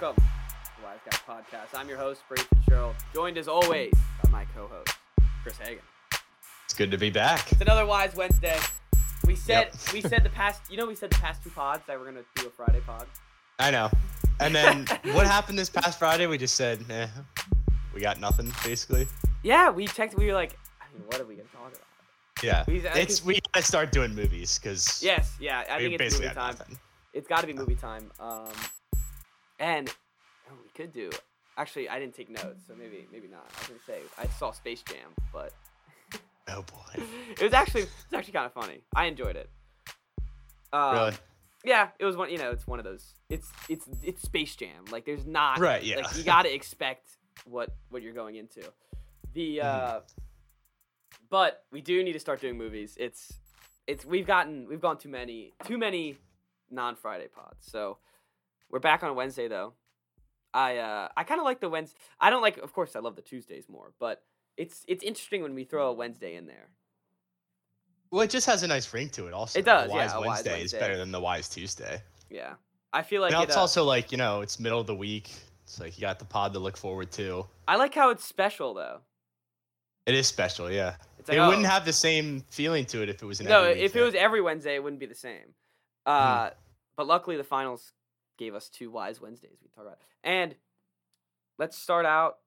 welcome to the Wise Guys Podcast. I'm your host, Brady Fitzgerald, joined as always by my co-host, Chris Hagan. It's good to be back. It's another Wise Wednesday. We said we said the past two pods that we're going to do a Friday pod. I know. And then what happened this past Friday? We just said, we got nothing, basically. Yeah, we checked. We were like, I mean, what are we going to talk about? Yeah, we gotta start doing movies because I think it's movie time. It's got to be movie time. And we could do. Actually, I didn't take notes, so maybe not. I was gonna say I saw Space Jam, but oh boy, it was actually kind of funny. I enjoyed it. Really? Yeah, it was one. You know, it's one of those. It's Space Jam. Like, there's not right. Yeah, like, you gotta expect what you're going into. But we do need to start doing movies. We've gone too many non-Friday pods. So we're back on Wednesday though. I kind of like the Wednesday. I don't like, of course, I love the Tuesdays more, but it's interesting when we throw a Wednesday in there. Well, it just has a nice ring to it. Also, it does. Wise Wednesday is better than the Wise Tuesday. Yeah, I feel like it's also like, you know, it's middle of the week. It's like you got the pod to look forward to. I like how it's special though. It is special, yeah. Like, it wouldn't have the same feeling to it if it was if it was every Wednesday, it wouldn't be the same. But luckily, the finals gave us two Wise Wednesdays we talk about. And let's start out.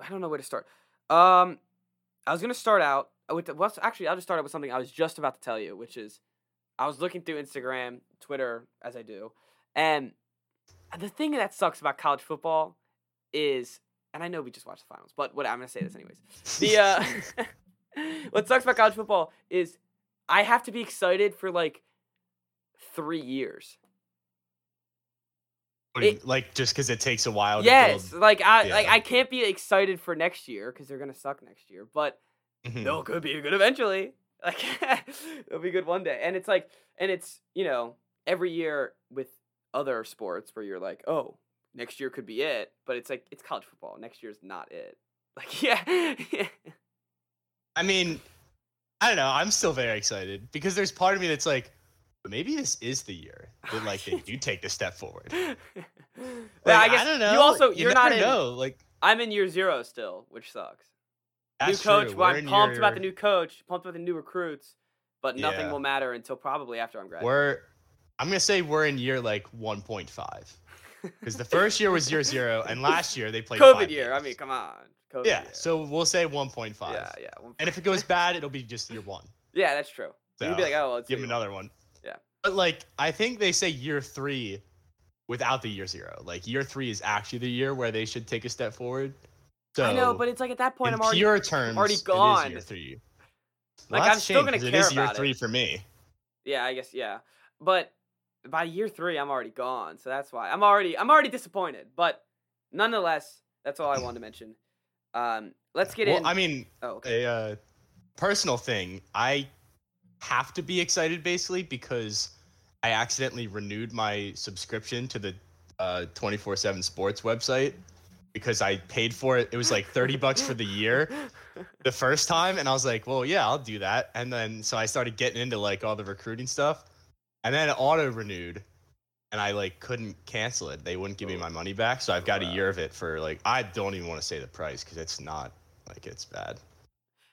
I don't know where to start. I was gonna start out with I'll just start out with something I was just about to tell you, which is I was looking through Instagram, Twitter, as I do, and the thing that sucks about college football is. And I know we just watched the finals, but I'm going to say this anyways. What sucks about college football is I have to be excited for, like, 3 years. Just because it takes a while to build? I can't be excited for next year because they're going to suck next year. But they'll could be good eventually. Like, they'll be good one day. And it's, like, you know, every year with other sports where you're like, oh. Next year could be it, but it's like it's college football. Next year's not it. Like, yeah. I mean, I don't know. I'm still very excited because there's part of me that's like, but maybe this is the year that like they do take the step forward. Like, well, I guess I don't know. You also you're not in. Know. Like, I'm in year zero still, which sucks. That's new coach. Well, I'm pumped about the new coach. Pumped about the new recruits, but nothing will matter until probably after I'm graduated. I'm gonna say we're in year like 1.5. Because the first year was year zero, and last year they played COVID year. Games. I mean, come on. COVID year. So we'll say 1.5. Yeah. 1. And if it goes bad, it'll be just year one. Yeah, that's true. So you'd be like, oh, let's give them another one. Yeah. But, like, I think they say year three without the year zero. Like, year three is actually the year where they should take a step forward. So I know, but it's like at that point, I'm already gone. It is year three. Well, like, I'm still going to care about it. It is year three for me. Yeah, I guess, yeah. But... by year three, I'm already gone, so that's why I'm already disappointed. But nonetheless, that's all I wanted to mention. Let's get in. I mean, a personal thing. I have to be excited basically because I accidentally renewed my subscription to the 24/7 Sports website because I paid for it. It was like $30 for the year the first time, and I was like, well, yeah, I'll do that. And then so I started getting into like all the recruiting stuff. And then it auto-renewed, and I, like, couldn't cancel it. They wouldn't give me my money back, so I've got a year of it for, like, I don't even want to say the price because it's not, like, it's bad.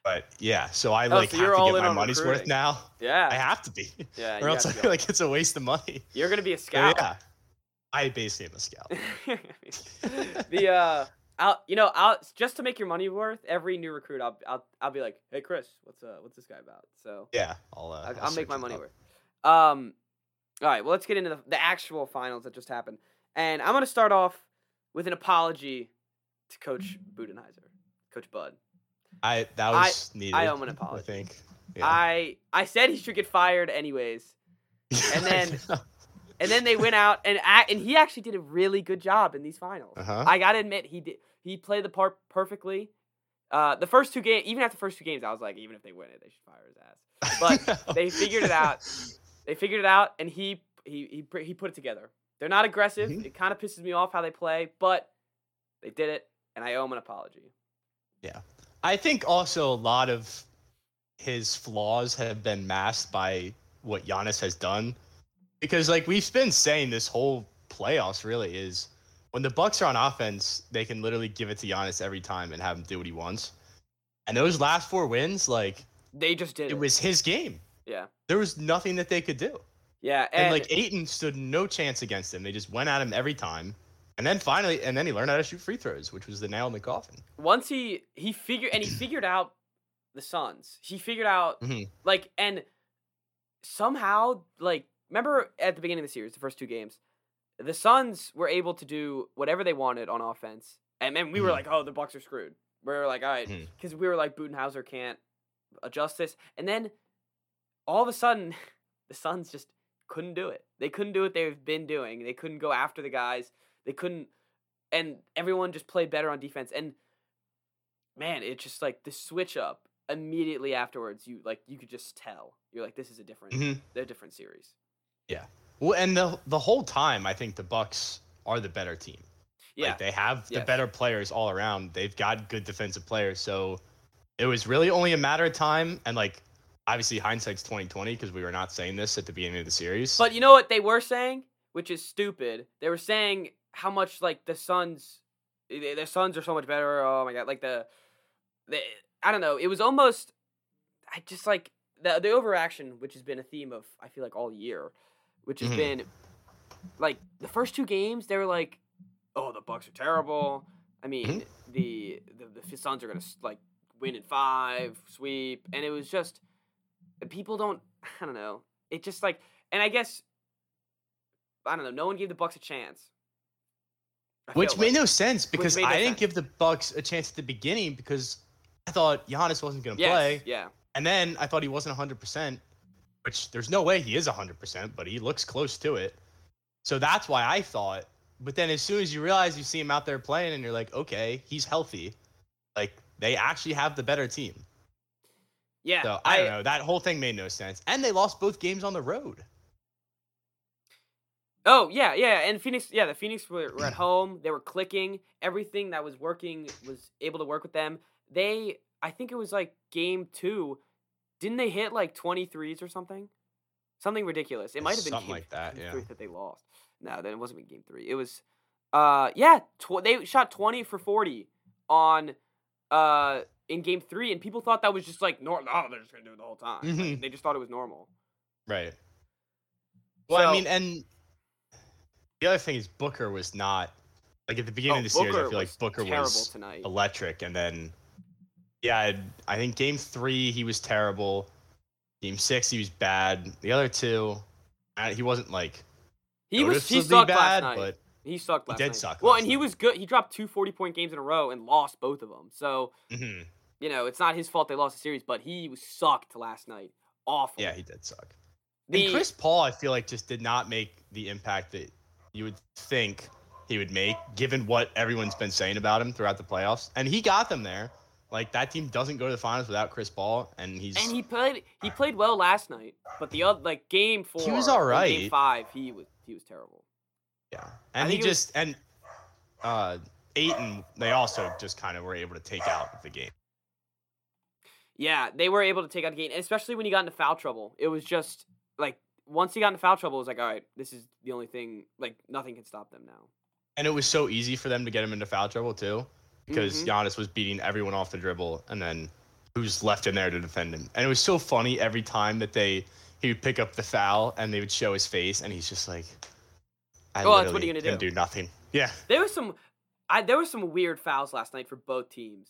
But, yeah, so I, like, so have to get my money's worth now. Yeah. I have to be. Yeah, or else I feel like it's a waste of money. You're going to be a scout. But, yeah. I basically am a scout. I'll just to make your money worth, every new recruit, I'll be like, hey, Chris, what's this guy about? So yeah, I'll make my money worth. All right, well, let's get into the actual finals that just happened. And I'm going to start off with an apology to Coach Budenholzer, Coach Bud. That was needed. I owe him an apology. I think. Yeah. I said he should get fired anyways. And then they went out and he actually did a really good job in these finals. Uh-huh. I got to admit he played the part perfectly. The first two games, even after the first two games, I was like, even if they win it, they should fire his ass. But they figured it out. They figured it out, and he put it together. They're not aggressive. Mm-hmm. It kind of pisses me off how they play, but they did it, and I owe him an apology. Yeah. I think also a lot of his flaws have been masked by what Giannis has done. Because, like, we've been saying this whole playoffs really is when the Bucks are on offense, they can literally give it to Giannis every time and have him do what he wants. And those last four wins, like, they just did. It was his game. Yeah. There was nothing that they could do. Yeah. And like Ayton stood no chance against him. They just went at him every time. And then finally, and then he learned how to shoot free throws, which was the nail in the coffin. Once he figured out the Suns. He figured out like, and somehow, like, remember at the beginning of the series, the first two games, the Suns were able to do whatever they wanted on offense. And then we were like, oh, the Bucks are screwed. We were like, all right, because we were like, Budenholzer can't adjust this. And then all of a sudden, the Suns just couldn't do it. They couldn't do what they've been doing. They couldn't go after the guys. They couldn't, and everyone just played better on defense. And man, it's just like the switch up immediately afterwards. You could just tell. You're like, this is a different series. Yeah. Well, and the whole time, I think the Bucks are the better team. Yeah. Like, they have the better players all around. They've got good defensive players. So it was really only a matter of time. And like, obviously hindsight's 20/20 because we were not saying this at the beginning of the series. But you know what they were saying, which is stupid. They were saying how much like the Suns are so much better. Oh my God, like I don't know. It was almost, I just like the overaction, which has been a theme of, I feel like, all year, which has been like the first two games they were like, oh, the Bucks are terrible. I mean, the Suns are gonna like win in 5, sweep, and it was just. People don't, I don't know. It just like, and I guess, I don't know. No one gave the Bucks a chance, which made no sense because I didn't give the Bucks a chance at the beginning because I thought Giannis wasn't going to play. Yeah. And then I thought he wasn't 100%, which there's no way he is 100%, but he looks close to it. So that's why I thought. But then as soon as you realize you see him out there playing and you're like, okay, he's healthy. Like, they actually have the better team. Yeah, so I don't know. That whole thing made no sense, and they lost both games on the road. Oh yeah, and Phoenix. Yeah, the Phoenix were at home. They were clicking. Everything that was working was able to work with them. They, I think it was like game 2. Didn't they hit like 23s or something? Something ridiculous. It might have been something like that. Yeah, that they lost. No, then it wasn't game 3. It was, they shot 20-for-40 on, in game 3, and people thought that was just like normal. Oh, they're just gonna do it the whole time. Like, they just thought it was normal, right? Well, so, I mean, and the other thing is Booker was not like at the beginning of the series. I feel like Booker was tonight. Electric, and then I think game 3 he was terrible. Game 6 he was bad. The other two, he wasn't like he sucked bad, last night. But he sucked last night. He did suck. Well, and he was good. He dropped 2 40-point games in a row and lost both of them. So, you know, it's not his fault they lost the series, but he sucked last night. Awful. Yeah, he did suck. And Chris Paul, I feel like, just did not make the impact that you would think he would make, given what everyone's been saying about him throughout the playoffs. And he got them there. Like, that team doesn't go to the finals without Chris Paul, and he's... And he played well last night, but the other, like, game 4... He was all right. Game 5, he was terrible. Yeah, and he just Ayton, they also just kind of were able to take out the game. Yeah, they were able to take out the game, especially when he got into foul trouble. It was just like once he got into foul trouble, it was like, all right, this is the only thing. Like nothing can stop them now. And it was so easy for them to get him into foul trouble too, because Giannis was beating everyone off the dribble, and then who's left in there to defend him? And it was so funny every time that he would pick up the foul and they would show his face, and he's just like. Oh, that's what are you gonna do? Can do nothing. Yeah. There were some weird fouls last night for both teams.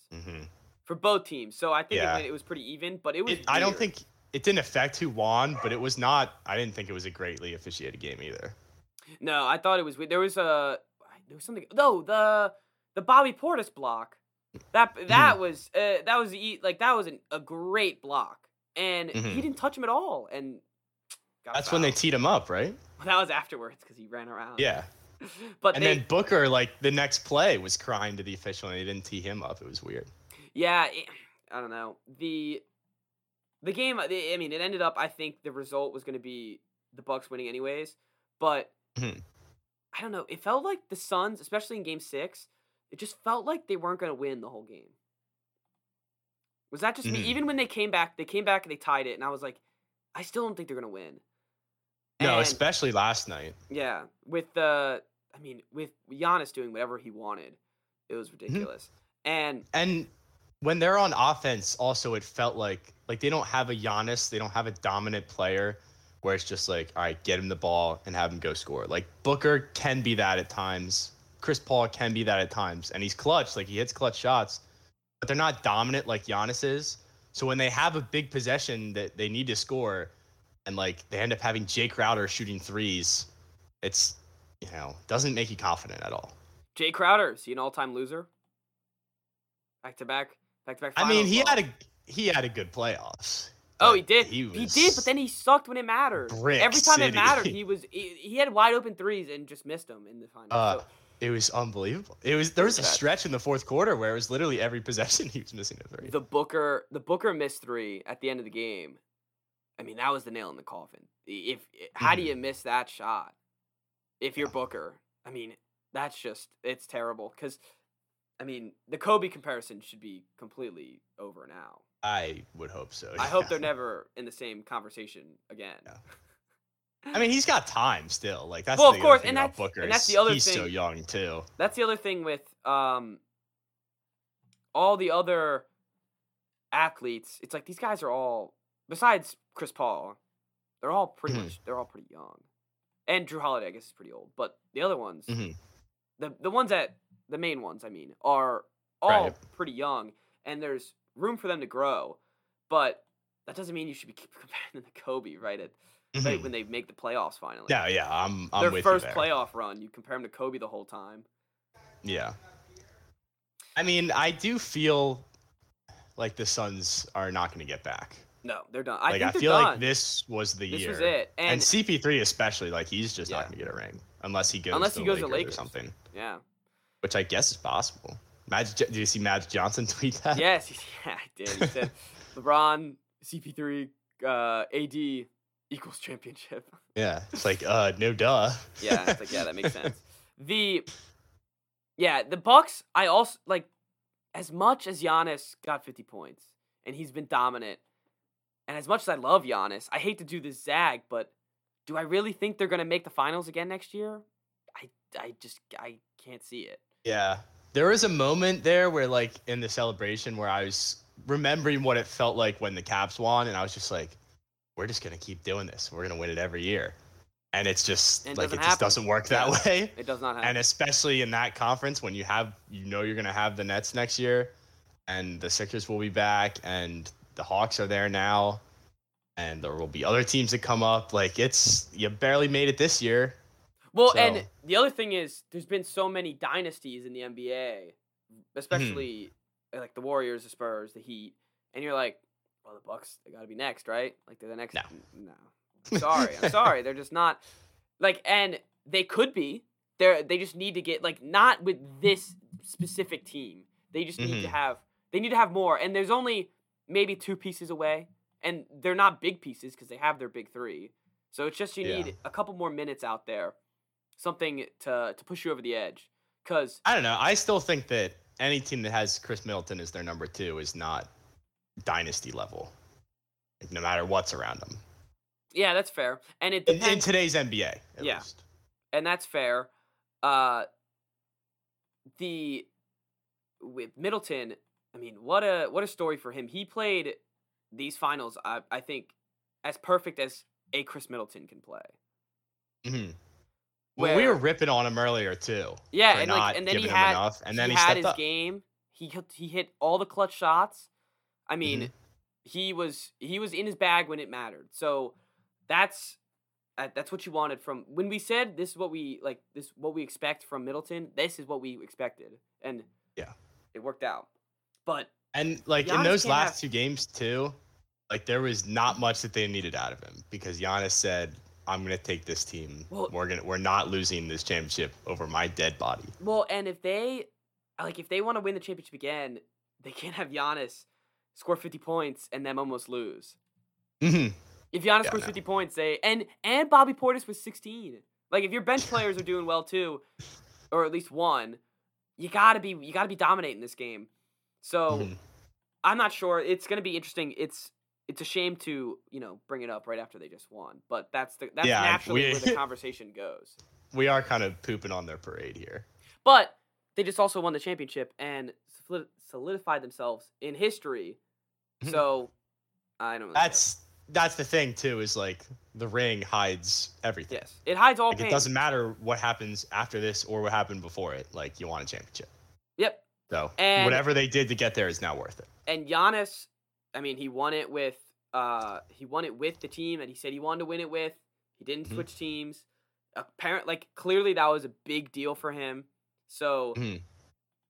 For both teams, so I think it was pretty even. But it was. I don't think it didn't affect who won, but it was not. I didn't think it was a greatly officiated game either. No, I thought it was. There was something. No, the Bobby Portis block. That was a great block, and he didn't touch him at all, and. That's when they teed him up, right? Well, that was afterwards because he ran around. Yeah. Then Booker, like, the next play was crying to the official, and they didn't tee him up. It was weird. Yeah, I don't know. The game, I mean, it ended up, I think the result was going to be the Bucks winning anyways. But I don't know. It felt like the Suns, especially in Game 6, it just felt like they weren't going to win the whole game. Was that just me? Even when they came back and they tied it, and I was like, I still don't think they're going to win. No, especially last night. Yeah, with I mean, with Giannis doing whatever he wanted, it was ridiculous. And when they're on offense, also, it felt like they don't have a Giannis. They don't have a dominant player where it's just like, all right, get him the ball and have him go score. Like, Booker can be that at times. Chris Paul can be that at times. And he's clutch. Like, he hits clutch shots. But they're not dominant like Giannis is. So when they have a big possession that they need to score, and, like, they end up having Jay Crowder shooting threes, it's, you know, doesn't make you confident at all. Jay Crowder, is he an all-time loser? Back-to-back I mean, he had a good playoffs. Oh, he did. He did, but then he sucked when it mattered. Every time it mattered, he had wide open threes and just missed them in the final. It was unbelievable. There was a stretch in the fourth quarter where it was literally every possession he was missing a three. The Booker missed three at the end of the game. I mean, that was the nail in the coffin. How do you miss that shot if you're Booker? I mean, that's just, it's terrible. Because, I mean, the Kobe comparison should be completely over now. I would hope so. Yeah. I hope they're never in the same conversation again. Yeah. I mean, he's got time still. Like, that's the other thing about Booker. And that's the other thing. He's so young too. That's the other thing with all the other athletes. It's like these guys are all, besides Chris Paul, they're all pretty young. And Jrue Holiday, I guess, is pretty old. But the other ones, the main ones, I mean, are all pretty young. And there's room for them to grow, but that doesn't mean you should be comparing them to Kobe right when they make the playoffs finally. Yeah, I'm their with first you there. Playoff run, you compare them to Kobe the whole time. Yeah, I mean, I do feel like the Suns are not going to get back. No, they're done. I feel like this was the year. This was it, and CP3 especially, like he's just not going to get a ring unless he goes to Lakers or something. Yeah, which I guess is possible. Did you see Magic Johnson tweet that? Yes, yeah, I did. He said, LeBron, CP3, AD equals championship. Yeah, it's like, no duh. Yeah, it's like, yeah, that makes sense. The Bucks, I also, like, as much as Giannis got 50 points, and he's been dominant, and as much as I love Giannis, I hate to do this zag, but do I really think they're going to make the finals again next year? I can't see it. Yeah. There was a moment there where, like, in the celebration where I was remembering what it felt like when the Caps won, and I was just like, we're just going to keep doing this. We're going to win it every year. And it's just, and it just doesn't work that way. It does not happen. And especially in that conference when you're going to have the Nets next year, and the Sixers will be back, and the Hawks are there now, and there will be other teams that come up. Like, you barely made it this year. Well, so. And the other thing is, there's been so many dynasties in the NBA, especially like the Warriors, the Spurs, the Heat, and you're like, well, the Bucks, they got to be next, right? Like they're the next. No. I'm sorry, they're just not. Like, and they could be. They just need to get, like, not with this specific team. They just need to have. They need to have more, and there's only maybe two pieces away, and they're not big pieces because they have their big three. So it's just you need a couple more minutes out there. Something to push you over the edge, because I don't know. I still think that any team that has Khris Middleton as their number two is not dynasty level, like, no matter what's around them. Yeah, that's fair. And it depends. In today's NBA, at least. And that's fair. With Middleton, I mean, what a story for him. He played these finals, I think, as perfect as a Khris Middleton can play. Mm-hmm. Well, we were ripping on him earlier too. Yeah, and like, and then he had enough, and then he had his up. Game. He hit all the clutch shots. I mean, he was in his bag when it mattered. So that's what you wanted from when we said this is what we like. This is what we expect from Middleton. This is what we expected, and it worked out. But like Giannis in those last two games too, like there was not much that they needed out of him because Giannis said, I'm going to take this team. Well, we're not losing this championship over my dead body. Well, and if they want to win the championship again, they can't have Giannis score 50 points and them almost lose. Mm-hmm. If Giannis scores 50 points, and Bobby Portis was 16. Like, if your bench players are doing well too, or at least one, you got to be dominating this game. So I'm not sure. It's going to be interesting. It's a shame to, bring it up right after they just won, but that's naturally where the conversation goes. we are kind of pooping on their parade here. But they just also won the championship and solidified themselves in history. So I don't know. That's the thing too, is like the ring hides everything. Yes. It hides all pain. It doesn't matter what happens after this or what happened before it. Like, you want a championship. Yep. So whatever they did to get there is now worth it. And Giannis, I mean, he won it with the team that he said he wanted to win it with. He didn't switch teams. Apparently, like, clearly that was a big deal for him. So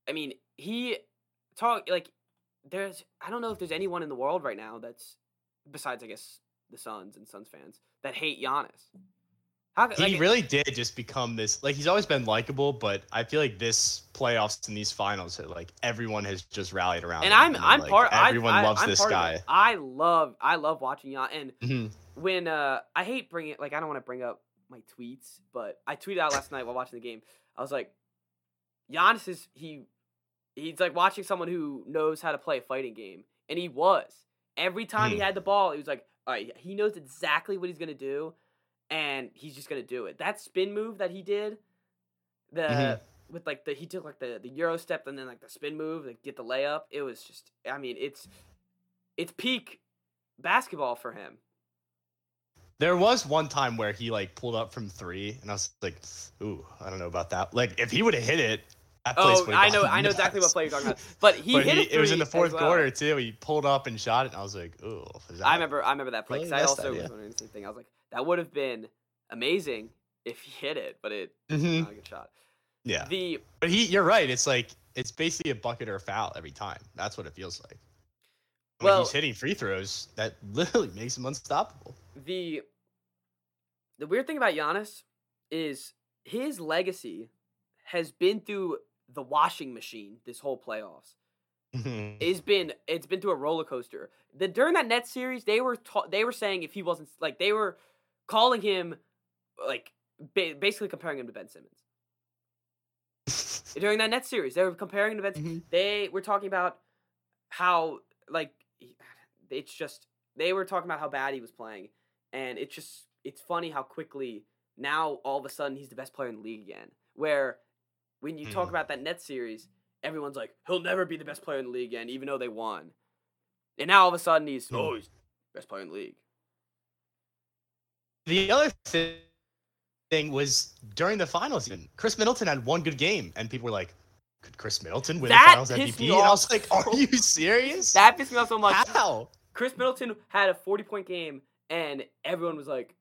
I mean, I don't know if there's anyone in the world right now that's, besides, I guess, the Suns and Suns fans, that hate Giannis. He really did just become this, like, he's always been likable, but I feel like this playoffs and these finals, like, everyone has just rallied around him. And Everyone loves this guy. I love watching Giannis. And when, I hate bringing it, like, I don't want to bring up my tweets, but I tweeted out last night while watching the game. I was like, Giannis is, he's like watching someone who knows how to play a fighting game. And he was. Every time he had the ball, he was like, all right, he knows exactly what he's going to do, and he's just going to do it. That spin move that he did, he took like the Euro step and then like the spin move, like get the layup. It was just, I mean, it's peak basketball for him. There was one time where he like pulled up from three, and I was like, ooh, I don't know about that. Like, if he would have hit it, I know exactly what play you're talking about. But he hit it. It was in the fourth quarter too. He pulled up and shot it, and I was like, "Ooh!" I remember that play because really I also was wondering the same thing. I was like, "That would have been amazing if he hit it," but it was not a good shot. Yeah. You're right. It's like it's basically a bucket or a foul every time. That's what it feels like. When he's hitting free throws, that literally makes him unstoppable. The weird thing about Giannis is his legacy has been through the washing machine this whole playoffs. It's been through a roller coaster. During that Nets series, they were saying if he wasn't, like, they were calling him, like, basically comparing him to Ben Simmons. During that Nets series, they were comparing him to Ben Simmons. They were talking about how, like, they were talking about how bad he was playing, and it's funny how quickly now all of a sudden he's the best player in the league again. Where when you talk about that Nets series, everyone's like, he'll never be the best player in the league again, even though they won. And now all of a sudden he's the best player in the league. The other thing was during the finals, even Khris Middleton had one good game, and people were like, could Khris Middleton win the finals MVP? And I was like, are you serious? That pissed me off so much. How? Khris Middleton had a 40-point game, and everyone was like,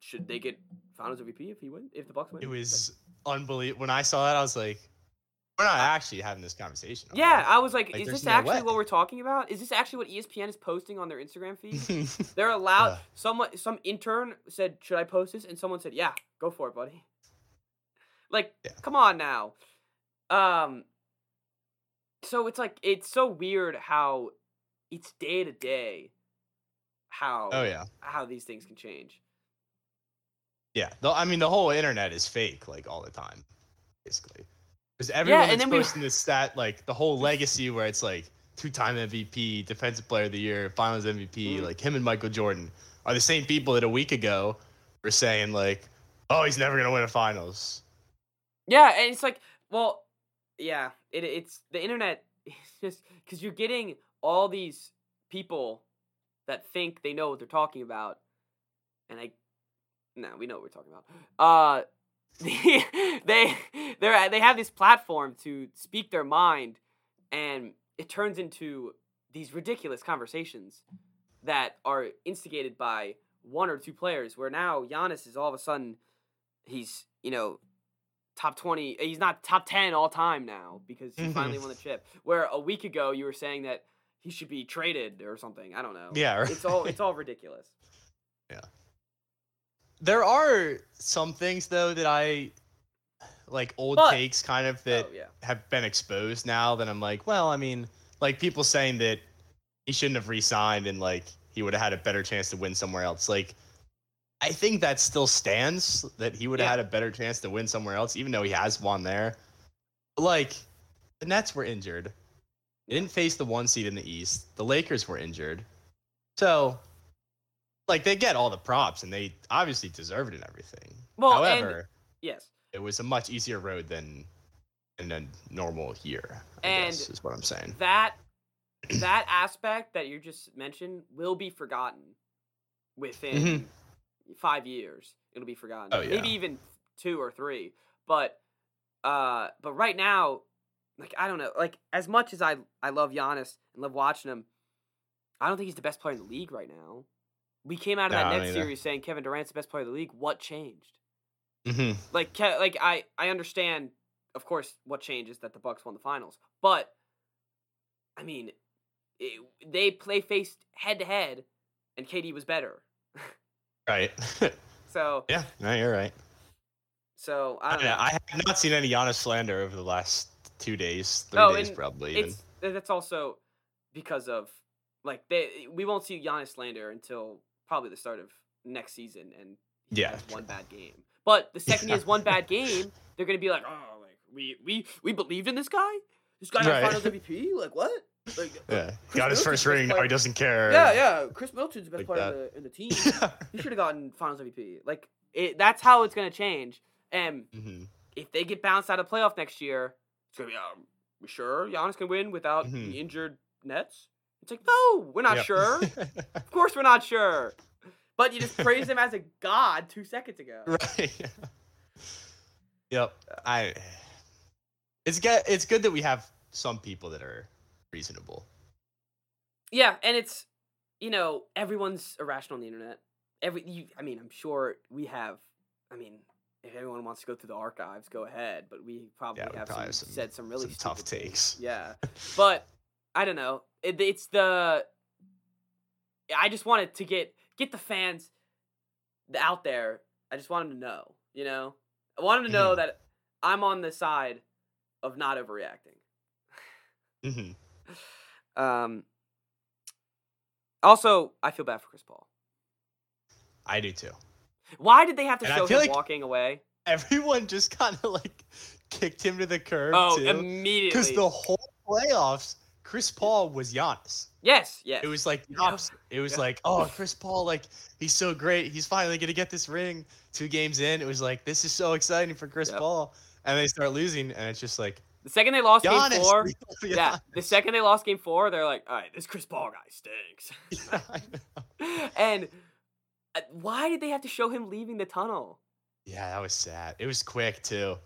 should they get finals MVP if the Bucks win? It was unbelievable. When I saw that, I was like, we're not actually having this conversation. I was like, is this actually what we're talking about? Is this actually what ESPN is posting on their Instagram feed? They're allowed. Some intern said, should I post this? And someone said, yeah, go for it, buddy. Like, come on now. So it's like, it's so weird how it's day to day, how these things can change. Yeah, I mean, the whole internet is fake, like, all the time, basically. Because everyone is posting this stat, like, the whole legacy where it's, like, two-time MVP, Defensive Player of the Year, Finals MVP, like, him and Michael Jordan are the same people that a week ago were saying, like, oh, he's never going to win a Finals. Yeah, and it's like, well, yeah, it's the internet is just, because you're getting all these people that think they know what they're talking about, and we know what we're talking about. They have this platform to speak their mind, and it turns into these ridiculous conversations that are instigated by one or two players. Where now Giannis is all of a sudden he's top 20. He's not top 10 all time now because he finally won the chip. Where a week ago you were saying that he should be traded or something. I don't know. Yeah, right. It's all ridiculous. Yeah. There are some things, though, that I like takes kind of that have been exposed now that I'm like, well, I mean, like people saying that he shouldn't have re-signed and like he would have had a better chance to win somewhere else. Like, I think that still stands, that he would have had a better chance to win somewhere else, even though he has won there. But, like, the Nets were injured. They didn't face the one seed in the East. The Lakers were injured. So, like, they get all the props, and they obviously deserve it and everything. However, it was a much easier road than in a normal year, I guess, is what I'm saying. That aspect that you just mentioned will be forgotten within 5 years. It'll be forgotten. Oh, yeah. Maybe even 2 or 3. But right now, like, I don't know. Like, as much as I love Giannis and love watching him, I don't think he's the best player in the league right now. We came out of that Nets series saying Kevin Durant's the best player in the league. What changed? Mm-hmm. I understand, of course, what changed is that the Bucks won the finals. But, I mean, they faced head-to-head, and KD was better. Right. So. Yeah, no, you're right. So, I don't know. I have not seen any Giannis slander over the last 2 days, three days probably. That's also because of, we won't see Giannis slander until probably the start of next season, and he has one bad game. But the second he has one bad game, they're going to be like, oh, like we believed in this guy? This guy got finals MVP? Like, what? Like, yeah. Got his first ring, now he doesn't care. Yeah. Khris Middleton's the best player in the team. He should have gotten finals MVP. Like, that's how it's going to change. And if they get bounced out of playoff next year, it's going to be, we sure Giannis can win without the injured Nets? It's like, no, we're not sure. Of course we're not sure. But you just praised him as a god 2 seconds ago. Right. Yep. It's good that we have some people that are reasonable. Yeah, and it's, everyone's irrational on the internet. I'm sure we have. I mean, if everyone wants to go through the archives, go ahead. But we probably have said some really tough takes. Yeah, but I don't know. I just wanted to get the fans out there. I just want them to know, I want them to know that I'm on the side of not overreacting. Also, I feel bad for Chris Paul. I do too. Why did they have to show him walking away? Everyone just kind of kicked him to the curb. Oh, too, immediately. Because the whole playoffs, Chris Paul was Giannis. Yes. It was the opposite. It was Chris Paul, he's so great. He's finally going to get this ring 2 games in. It was this is so exciting for Chris Paul. And they start losing, and it's just the second they lost game 4, the second they lost game 4, they're like, all right, this Chris Paul guy stinks. Yeah, I know. And why did they have to show him leaving the tunnel? Yeah, that was sad. It was quick, too.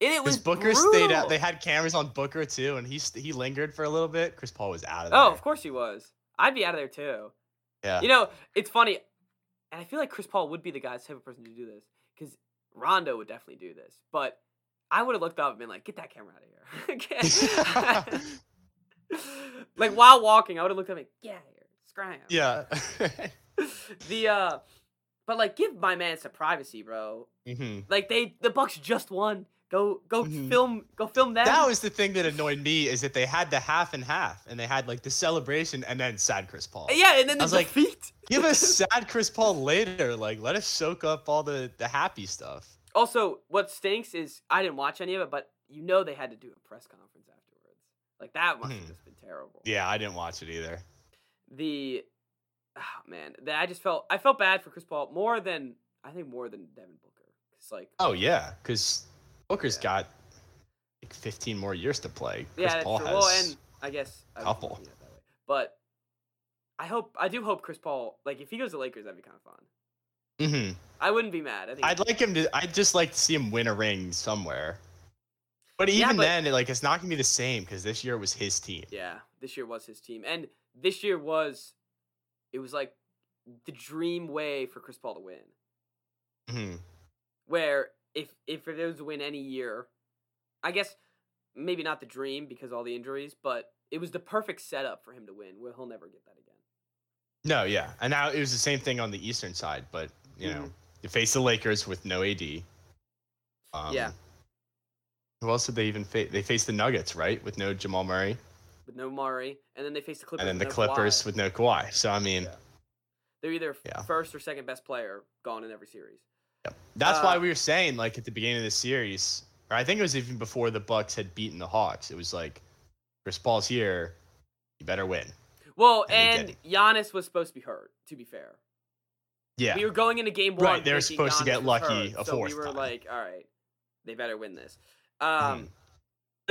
And it was Booker brutal. Stayed out. They had cameras on Booker too, and he lingered for a little bit. Chris Paul was out of there. Oh, of course he was. I'd be out of there too. Yeah. It's funny, and I feel like Chris Paul would be the guy's type of person to do this because Rondo would definitely do this. But I would have looked up and been like, "Get that camera out of here!" While walking, I would have looked up and "Get out of here, scram!" Yeah. But give my man some privacy, bro. Mm-hmm. The Bucks just won. Go film that. That was the thing that annoyed me is that they had the half and half, and they had the celebration and then sad Chris Paul. Yeah, and then the defeat. Give us sad Chris Paul later. Let us soak up all the happy stuff. Also, what stinks is I didn't watch any of it, but they had to do a press conference afterwards. That must have just been terrible. Yeah, I didn't watch it either. I felt bad for Chris Paul more than Devin Booker. Oh yeah, because Booker's got 15 more years to play. Chris Paul has. Well, and I guess a couple. But I do hope Chris Paul if he goes to Lakers, that'd be kind of fun. Mm-hmm. I wouldn't be mad. I'd just like to see him win a ring somewhere. But it's not gonna be the same because this year was his team. Yeah, this year was his team, and this year was the dream way for Chris Paul to win. Mm-hmm. Where. If it was to win any year, I guess maybe not the dream because all the injuries, but it was the perfect setup for him to win. Well, he'll never get that again. No, yeah. And now it was the same thing on the Eastern side, but, you face the Lakers with no AD. Yeah. Who else did they even face? They faced the Nuggets, right? With no Jamal Murray. With no Murray. And then they faced the Clippers with no Kawhi. And then the Clippers with no Kawhi. So, I mean. Yeah. They're either first or second best player gone in every series. That's why we were saying, at the beginning of the series, or I think it was even before the Bucks had beaten the Hawks, it was Chris Paul's here, you better win. Well, and Giannis was supposed to be hurt, to be fair. Yeah. We were going into game one. Right, they're supposed to get lucky a fourth time. So we were like, all right, they better win this. But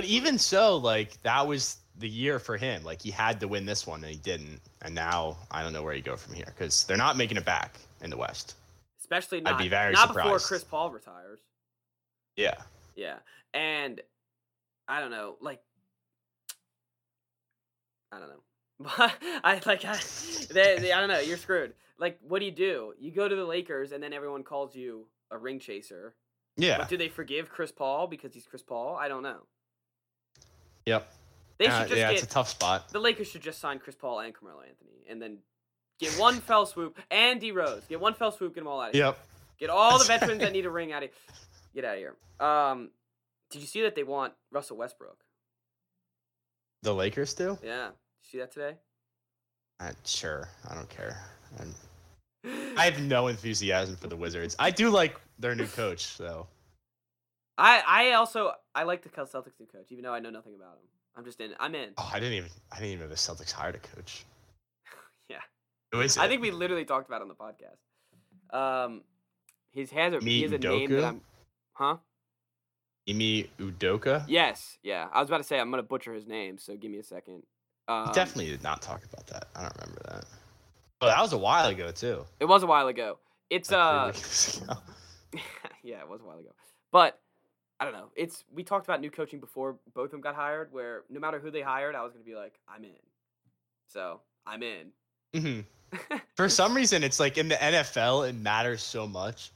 even so, like, that was the year for him. Like, he had to win this one, and he didn't. And now I don't know where you go from here because they're not making it back in the West. Especially not, I'd be very not surprised. Before Chris Paul retires. Yeah. Yeah. And I don't know. Like, I don't know. I don't know. You're screwed. Like, what do? You go to the Lakers, and then everyone calls you a ring chaser. Yeah. But do they forgive Chris Paul because he's Chris Paul? I don't know. Yep. They should just it's a tough spot. The Lakers should just sign Chris Paul and Carmelo Anthony, and then get one fell swoop and D Rose. Get one fell swoop, get them all out of here. Yep. Get all the veterans that need a ring out of here. Get out of here. Did you see that they want Russell Westbrook? The Lakers do? Yeah. See that today? Sure. I don't care. I have no enthusiasm for the Wizards. I do like their new coach, though. I also like the Celtics new coach, even though I know nothing about him. I'm in. Oh, I didn't even know the Celtics hired a coach. Yeah. Who is it? I think we literally talked about it on the podcast. He has a name that I'm. Huh? Ime Udoka? Yes. Yeah. I was about to say I'm gonna butcher his name, so give me a second. We definitely did not talk about that. I don't remember that. But that was a while ago too. It was a while ago. It's yeah, it was a while ago. But I don't know. We talked about new coaching before both of them got hired. Where no matter who they hired, I was gonna be like, I'm in. So I'm in. Mm-hmm. For some reason, it's like in the NFL, it matters so much.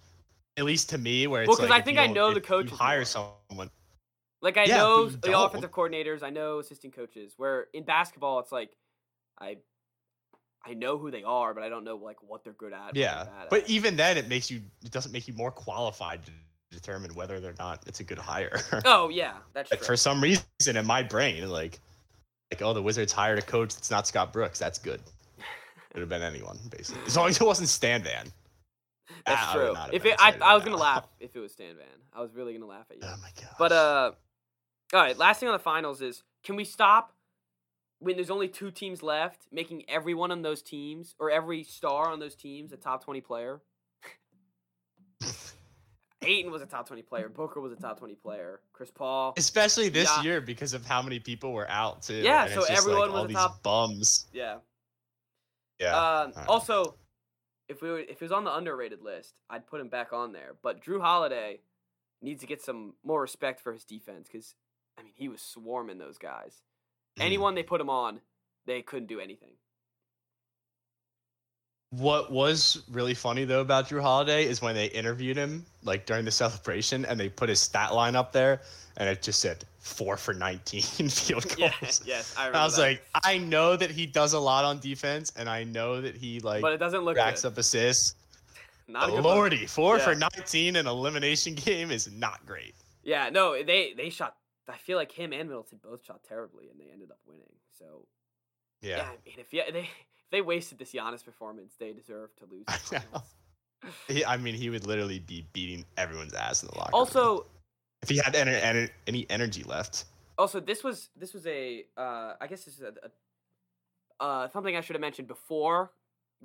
At least to me, where it's because like, I think I know the coach. You hire someone. Like, I know the offensive coordinators, I know assistant coaches, where in basketball, it's like, I know who they are, but I don't know, like, what they're good at. Yeah, but even then, it doesn't make you more qualified to determine whether or not it's a good hire. Oh, yeah, that's true. For some reason, in my brain, like, the Wizards hired a coach that's not Scott Brooks. That's good. Could have been anyone, basically. As long as it wasn't Stan Van. That's true. I was going to laugh if it was Stan Van. I was really going to laugh at you. Oh, my God. But, all right, last thing on the finals is, can we stop when there's only two teams left making everyone on those teams or every star on those teams a top 20 player? Ayton was a top 20 player. Booker was a top 20 player. Chris Paul. Especially this year because of how many people were out, too. Yeah, and so it's just everyone was all a top. These bums. Yeah. Yeah. Right. Also, if he was on the underrated list, I'd put him back on there. But Jrue Holiday needs to get some more respect for his defense because – I mean, he was swarming those guys. Anyone they put him on, they couldn't do anything. What was really funny, though, about Jrue Holiday is when they interviewed him, like, during the celebration, and they put his stat line up there, and it just said 4 for 19 field goals. Yes, I remember. I was like, I know that he does a lot on defense, and I know that he, like, but it doesn't look racks good. Up assists. Not good Lordy, look. 4 for 19 in an elimination game is not great. Yeah, no, they shot... I feel like him and Middleton both shot terribly, and they ended up winning. So, yeah. I mean, if they wasted this Giannis performance, they deserve to lose. The he would literally be beating everyone's ass in the locker room. Also, if he had any energy left. Also, this was a I guess this is a something I should have mentioned before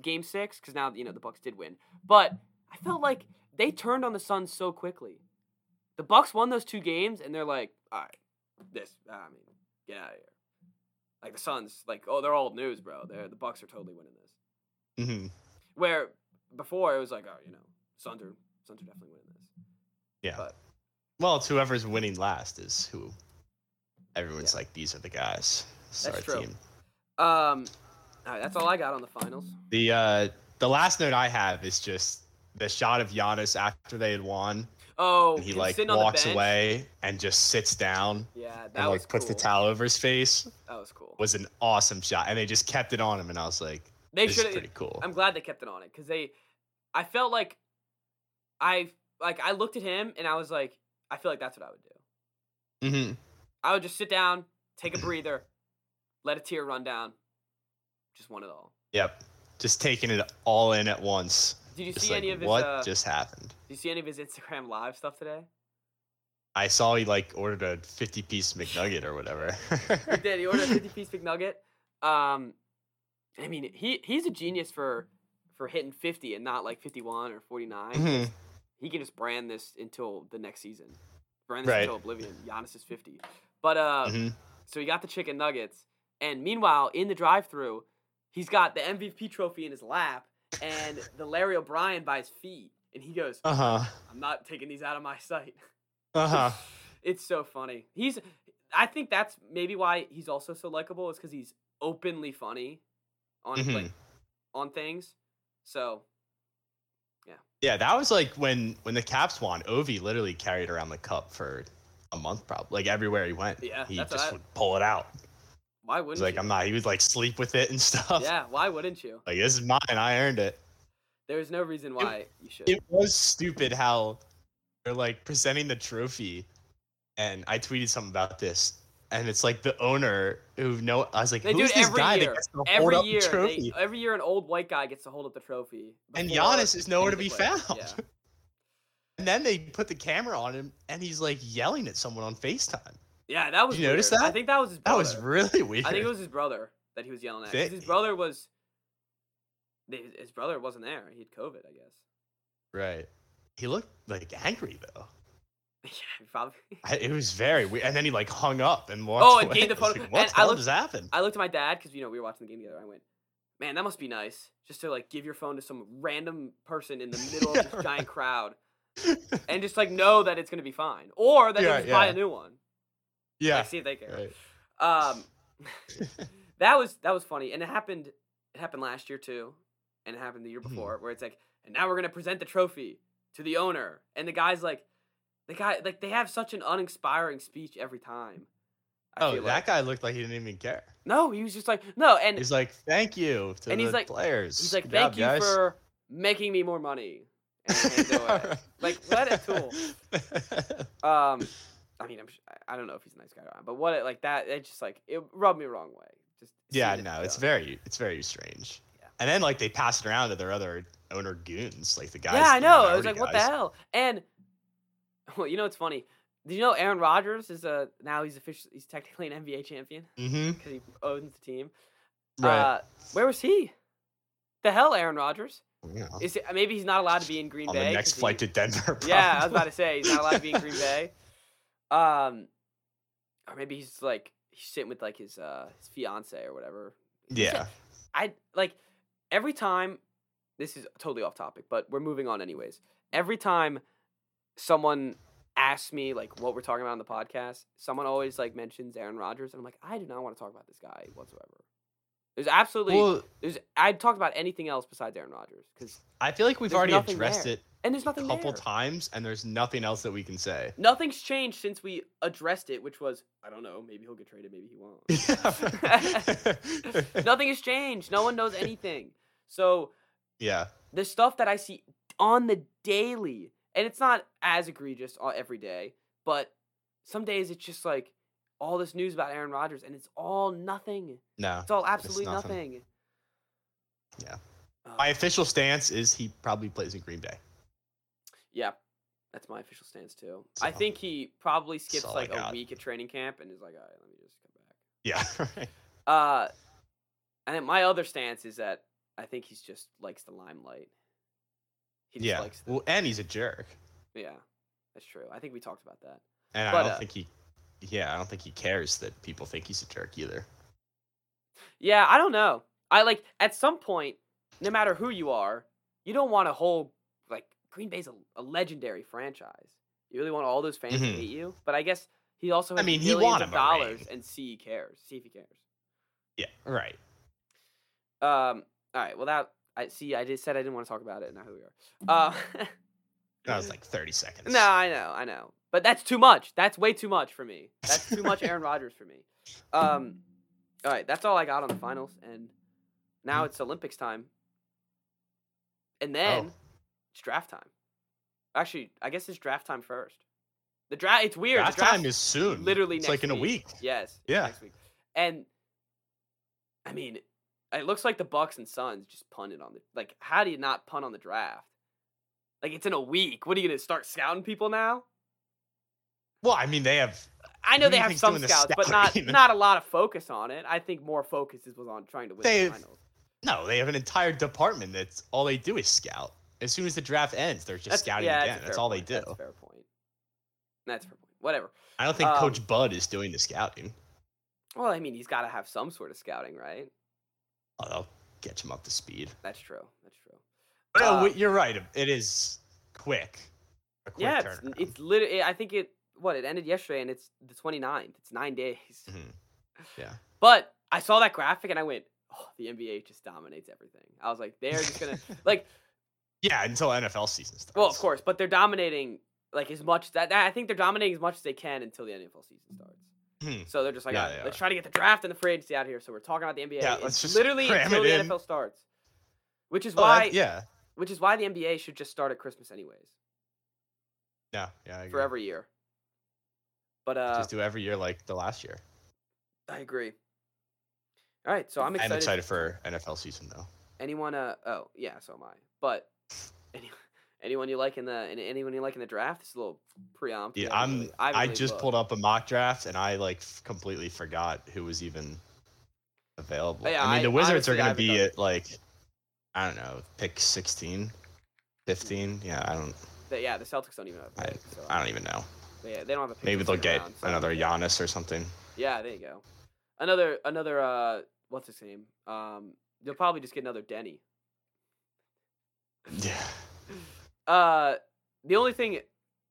Game 6 because now the Bucks did win, but I felt like they turned on the Suns so quickly. The Bucks won those two games, and they're like, all right, get out of here. Like, the Suns, like, oh, they're old news, bro. The Bucks are totally winning this. Mm-hmm. Where before, it was like, oh, Suns are definitely winning this. Yeah. But, well, it's whoever's winning last is who everyone's like, these are the guys. This that's our true. Team. All right, that's all I got on the finals. The last note I have is just the shot of Giannis after they had won. Oh, and he like walks away and just sits down. Yeah, that was cool. And puts the towel over his face. That was cool. Was an awesome shot, and they just kept it on him. And I was like, "This is pretty cool." I'm glad they kept it on it because I felt like, I looked at him and I was like, I feel like that's what I would do. Mm-hmm. I would just sit down, take a breather, let a tear run down, just want it all. Yep, just taking it all in at once. Did you just see any of his? What just happened? Did you see any of his Instagram live stuff today? I saw he ordered a 50-piece McNugget or whatever. He did. He ordered a 50-piece McNugget. I mean, he's a genius for for hitting 50 and not like 51 or 49. Mm-hmm. He can just brand this until the next season. Brand this until oblivion. Giannis is 50. But so he got the chicken nuggets. And meanwhile, in the drive-thru, he's got the MVP trophy in his lap and the Larry O'Brien by his feet. And he goes, I'm not taking these out of my sight. It's so funny. I think that's maybe why he's also so likable, is because he's openly funny on like, on things. So, yeah. Yeah, that was like when the Caps won, Ovi literally carried around the cup for a month probably. Like everywhere he went, he just would pull it out. Why wouldn't you? He would like sleep with it and stuff. Yeah, why wouldn't you? Like, this is mine. I earned it. There's no reason why you should. It was stupid how they're like presenting the trophy. And I tweeted something about this, and it's like the owner I was like, who's this guy that gets to hold up the trophy? Every year, an old white guy gets to hold up the trophy, and Giannis is nowhere to be found. Yeah. And then they put the camera on him, and he's like yelling at someone on FaceTime. Yeah, that was. Did you notice that? I think that was his brother. That was really weird. I think it was his brother that he was yelling at. His brother wasn't there. He had COVID, I guess. Right. He looked like angry though. Yeah, probably. It was very weird, and then he like hung up and walked away. And gained the photo. Like, what the hell just happened? I looked at my dad because we were watching the game together. I went, "Man, that must be nice, just to like give your phone to some random person in the middle of this giant crowd, and just like know that it's gonna be fine, or that you just buy a new one." Yeah, like, see if they care. Right. That was funny, and it happened last year too, and it happened the year before, where it's like, and now we're gonna present the trophy to the owner, and the guy's like. The guy, like, they have such an uninspiring speech every time. That guy looked like he didn't even care. No, he was just like, no. And he's like, thank you to the players. He's like, thank you for making me more money. And like, what a tool. I mean, I don't know if he's a nice guy or not, but it rubbed me the wrong way. It's very strange. Yeah. And then, like, they pass it around to their other owner goons, like the guys. Yeah, I know. I was like, what the hell? And... Well, you know it's funny. Did you know Aaron Rodgers is now he's technically an NBA champion because he owns the team. Right. Where was he? The hell, Aaron Rodgers? Yeah. Maybe he's not allowed to be in Green Bay. The next flight to Denver. Probably. Yeah, I was about to say he's not allowed to be in Green Bay. Or maybe he's like he's sitting with like his fiance or whatever. Yeah. I like every time. This is totally off topic, but we're moving on anyways. Every time. Someone asked me like what we're talking about on the podcast. Someone always like mentions Aaron Rodgers, and I'm like, I do not want to talk about this guy whatsoever. There's absolutely, I'd talked about anything else besides Aaron Rodgers because I feel like we've already addressed it, and there's nothing a couple times, and there's nothing else that we can say. Nothing's changed since we addressed it, which was I don't know, maybe he'll get traded, maybe he won't. Yeah. Nothing has changed. No one knows anything. So yeah, the stuff that I see on the daily. And it's not as egregious every day, but some days it's just like all this news about Aaron Rodgers, and it's all nothing. No, it's all absolutely nothing. Yeah. My official stance is he probably plays in Green Bay. Yeah, that's my official stance too. So, I think he probably skips like a week at training camp and is like, all right, let me just come back. Yeah. And then my other stance is that I think he just likes the limelight. Yeah, well, and he's a jerk. Yeah, that's true. I think we talked about that. And but, I don't think he cares that people think he's a jerk either. Yeah, I don't know. I like at some point, no matter who you are, you don't want a whole like Green Bay's a legendary franchise. You really want all those fans to hate you, but I guess he also has millions of dollars and see if he cares. Yeah, right. All right. Well, that. I just said I didn't want to talk about it, and now here we are. That was like 30 seconds. No, I know. But that's too much. That's way too much for me. That's too much Aaron Rodgers for me. All right, that's all I got on the finals, and now it's Olympics time. And then it's draft time. Actually, I guess it's draft time first. The draft, it's weird. The draft time is soon. Literally next week. It's like in a week. Yes. Yeah. Next week. And, I mean... It looks like the Bucks and Suns just punted on it. Like, how do you not punt on the draft? Like, it's in a week. What, are you going to start scouting people now? Well, I mean, they have... I know they have some scouts, but not a lot of focus on it. I think more focus was on trying to win the finals. No, they have an entire department that's all they do is scout. As soon as the draft ends, they're just scouting again. That's all they do. That's a fair point. Whatever. I don't think Coach Bud is doing the scouting. Well, I mean, he's got to have some sort of scouting, right? Oh, they'll get him up to speed. That's true. Well, you're right. It is quick. It's literally. I think it ended yesterday, and it's the 29th. It's 9 days. Mm-hmm. Yeah. But I saw that graphic, and I went, "Oh, the NBA just dominates everything." I was like, "They're just gonna like." Yeah, until NFL season starts. Well, of course, but they're dominating like as much that I think they're dominating as much as they can until the NFL season starts. So they're just like, let's try to get the draft and the free agency out here. So we're talking about the NBA. Yeah, let's just literally until the NFL starts, which is why. Which is why the NBA should just start at Christmas anyways. Yeah, I agree. For every year. But just do every year like the last year. I agree. All right, so I'm excited. I'm excited for NFL season though. Anyone? Oh yeah, so am I. But anyone you like in the draft? It's a little preemptive. Yeah, I just pulled up a mock draft and I like completely forgot who was even available. Yeah, I mean the Wizards are going to be at like. I don't know, pick 16, 15. Yeah, I don't. Yeah, the Celtics don't even have a pick. I don't even know. Yeah, they don't have a pick. Maybe they'll get another Giannis or something. Yeah, there you go. Another. What's his name? They'll probably just get another Denny. Yeah. The only thing,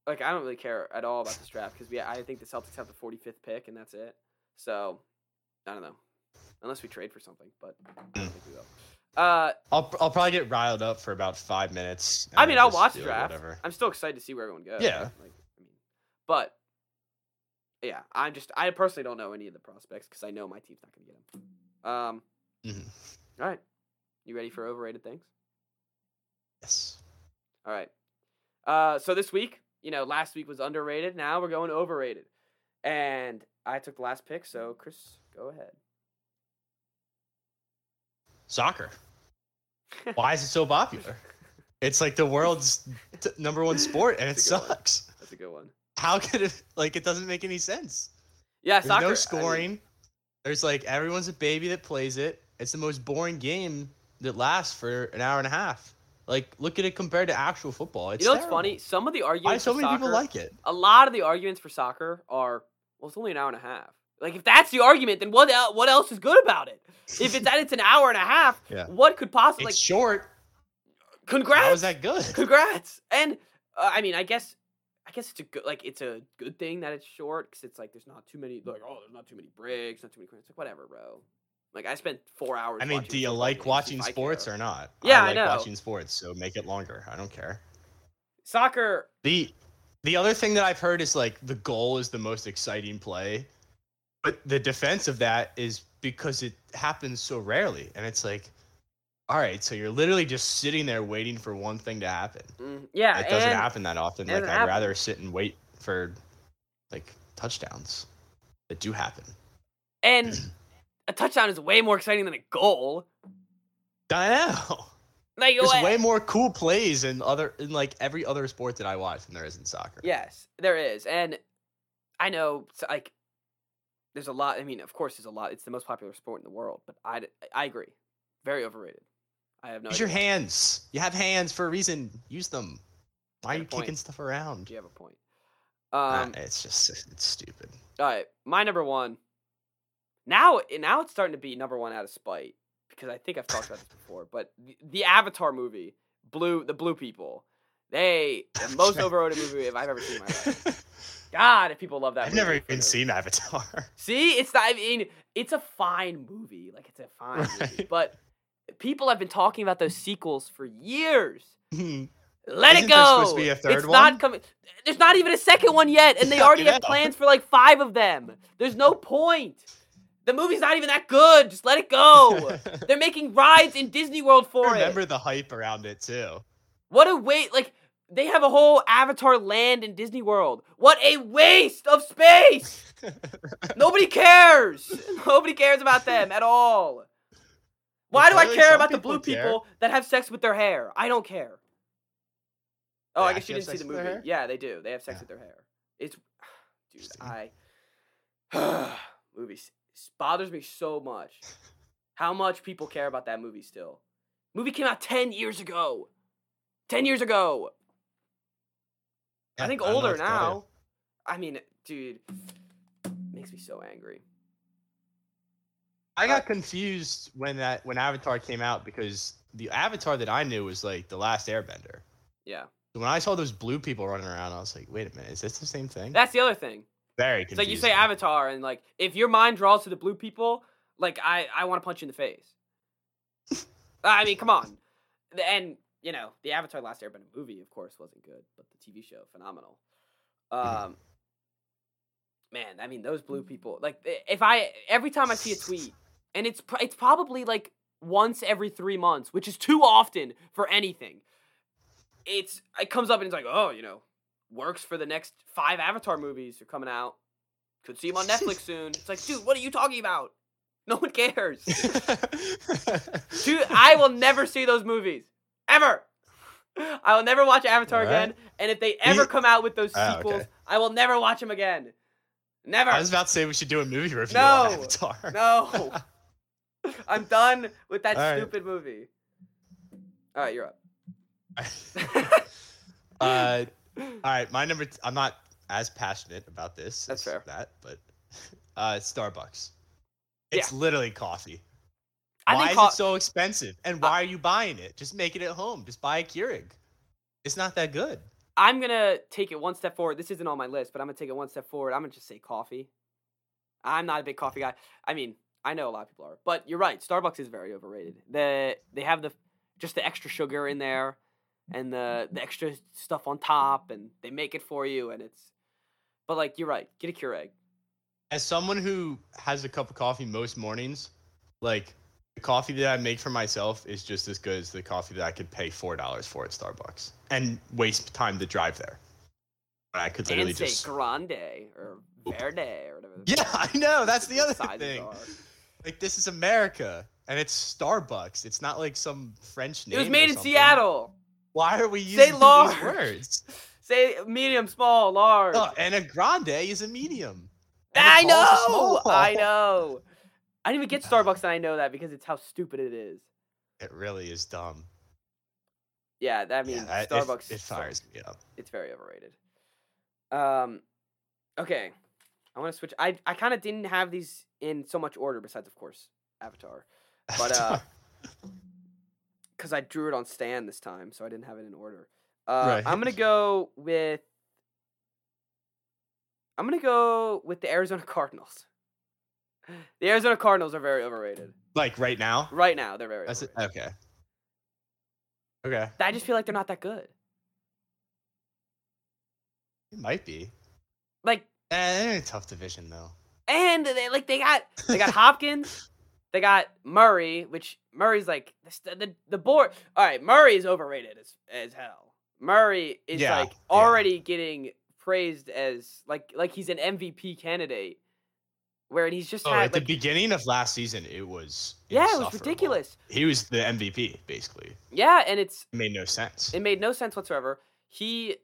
like, I don't really care at all about this draft because I think the Celtics have the 45th pick and that's it. So, I don't know, unless we trade for something, but I don't think we will. I'll probably get riled up for about 5 minutes. I mean, I'll watch the draft. I'm still excited to see where everyone goes. Yeah. But yeah, I personally don't know any of the prospects because I know my team's not going to get them. All right. You ready for overrated things? Yes. All right. So this week, last week was underrated. Now we're going overrated. And I took the last pick. So Chris, go ahead. Soccer. Why is it so popular? It's like the world's number one sport, and it sucks. One. That's a good one. How could it? Like, it doesn't make any sense. Yeah, there's soccer. No scoring. There's like everyone's a baby that plays it. It's the most boring game that lasts for an hour and a half. Like, look at it compared to actual football. It's terrible. What's funny? Some of the arguments. Why do so many people like it? A lot of the arguments for soccer are, well, it's only an hour and a half. Like, if that's the argument, then what else is good about it? If it's that it's an hour and a half, what could possibly... It's short. Congrats. How is that good? Congrats. And, I mean, I guess it's a good thing that it's short because it's like there's not too many... Like, there's not too many breaks, not too many... It's like, whatever, bro. Like, I spent 4 hours... I mean, do you like watching sports or not? Yeah, I know. I like watching sports, so make it longer. I don't care. Soccer... The other thing that I've heard is, like, the goal is the most exciting play... But the defense of that is because it happens so rarely. And it's like, all right, so you're literally just sitting there waiting for one thing to happen. Yeah. It doesn't happen that often. Like, I'd rather sit and wait for, like, touchdowns that do happen. And a touchdown is way more exciting than a goal. I know. Like, there's way more cool plays in every other sport that I watch than there is in soccer. Yes, there is. And I know, like... There's a lot. I mean, of course, there's a lot. It's the most popular sport in the world, but I agree. Very overrated. I have no idea. Use your hands. You have hands for a reason. Use them. Why are you kicking stuff around? You have a point. It's stupid. All right. My number one. Now it's starting to be number one out of spite because I think I've talked about this before, but the Avatar movie, the blue people, the most overrated movie I've ever seen in my life. God, if people love that movie. I've never even seen Avatar. See? It's a fine movie. Like, it's a fine movie. But people have been talking about those sequels for years. Let it go. There's supposed to be a third one? Not coming. There's not even a second one yet, and they already have plans for, like, 5 of them. There's no point. The movie's not even that good. Just let it go. They're making rides in Disney World for it. I remember the hype around it, too. What a wait. Like... They have a whole Avatar land in Disney World. What a waste of space! Nobody cares. Nobody cares about them at all. Why do I care about the blue people that have sex with their hair? I don't care. Oh, I guess you didn't see the movie. Yeah, they do. They have sex with their hair. It's, dude, movies bothers me so much. how much people care about that movie still. Movie came out 10 years ago. 10 years ago. I think older now. I mean, dude, makes me so angry. I got confused when Avatar came out because the Avatar that I knew was like the Last Airbender. Yeah. So when I saw those blue people running around, I was like, wait a minute, is this the same thing? That's the other thing. Very confusing. It's like you say Avatar, and like if your mind draws to the blue people, like I want to punch you in the face. I mean, come on. And you know, the Avatar Last Airbender movie, of course, wasn't good, but the TV show, phenomenal. Man, I mean, those blue people. Like, every time I see a tweet, and it's probably like once every 3 months, which is too often for anything. It comes up and it's like, oh, you know, works for the next 5 Avatar movies are coming out. Could see them on Netflix soon. It's like, dude, what are you talking about? No one cares. Dude, I will never see those movies. Ever. I will never watch Avatar again. And if they ever come out with those sequels, I will never watch them again. Never. I was about to say we should do a movie review on Avatar. No. I'm done with that stupid movie. All right, you're up. All right, my number. I'm not as passionate about this. That's fair. But Starbucks. It's literally coffee. Why is it so expensive? And why are you buying it? Just make it at home. Just buy a Keurig. It's not that good. I'm going to take it one step forward. This isn't on my list, but I'm going to take it one step forward. I'm going to just say coffee. I'm not a big coffee guy. I mean, I know a lot of people are. But you're right. Starbucks is very overrated. They have the extra sugar in there and the extra stuff on top, and they make it for you. But, like, you're right. Get a Keurig. As someone who has a cup of coffee most mornings, like, the coffee that I make for myself is just as good as the coffee that I could pay $4 for at Starbucks and waste time to drive there. I could literally just say grande or verde or whatever. Yeah, I know. That's the other thing. Like, this is America and it's Starbucks. It's not like some French name. It was made in Seattle. Why are we using these words? Say medium, small, large. Oh, and a grande is a medium. I know. I didn't even get Starbucks, and I know that because it's how stupid it is. It really is dumb. Yeah, I mean, Starbucks... It fires me up. It's very overrated. Okay. I want to switch... I kind of didn't have these in so much order besides, of course, Avatar. But, because I drew it on Stan this time, so I didn't have it in order. Right. I'm going to go with the Arizona Cardinals. The Arizona Cardinals are very overrated. Like right now? Right now, they're very overrated. Okay. I just feel like they're not that good. It might be. Like they're in a tough division though. And they got Hopkins, they got Murray, which Murray's like the board. All right, Murray is overrated as hell. Murray is already getting praised as like he's an MVP candidate. Where he's just at the beginning of last season, it was insufferable. It was ridiculous. He was the MVP basically. Yeah, and it made no sense. It made no sense whatsoever. They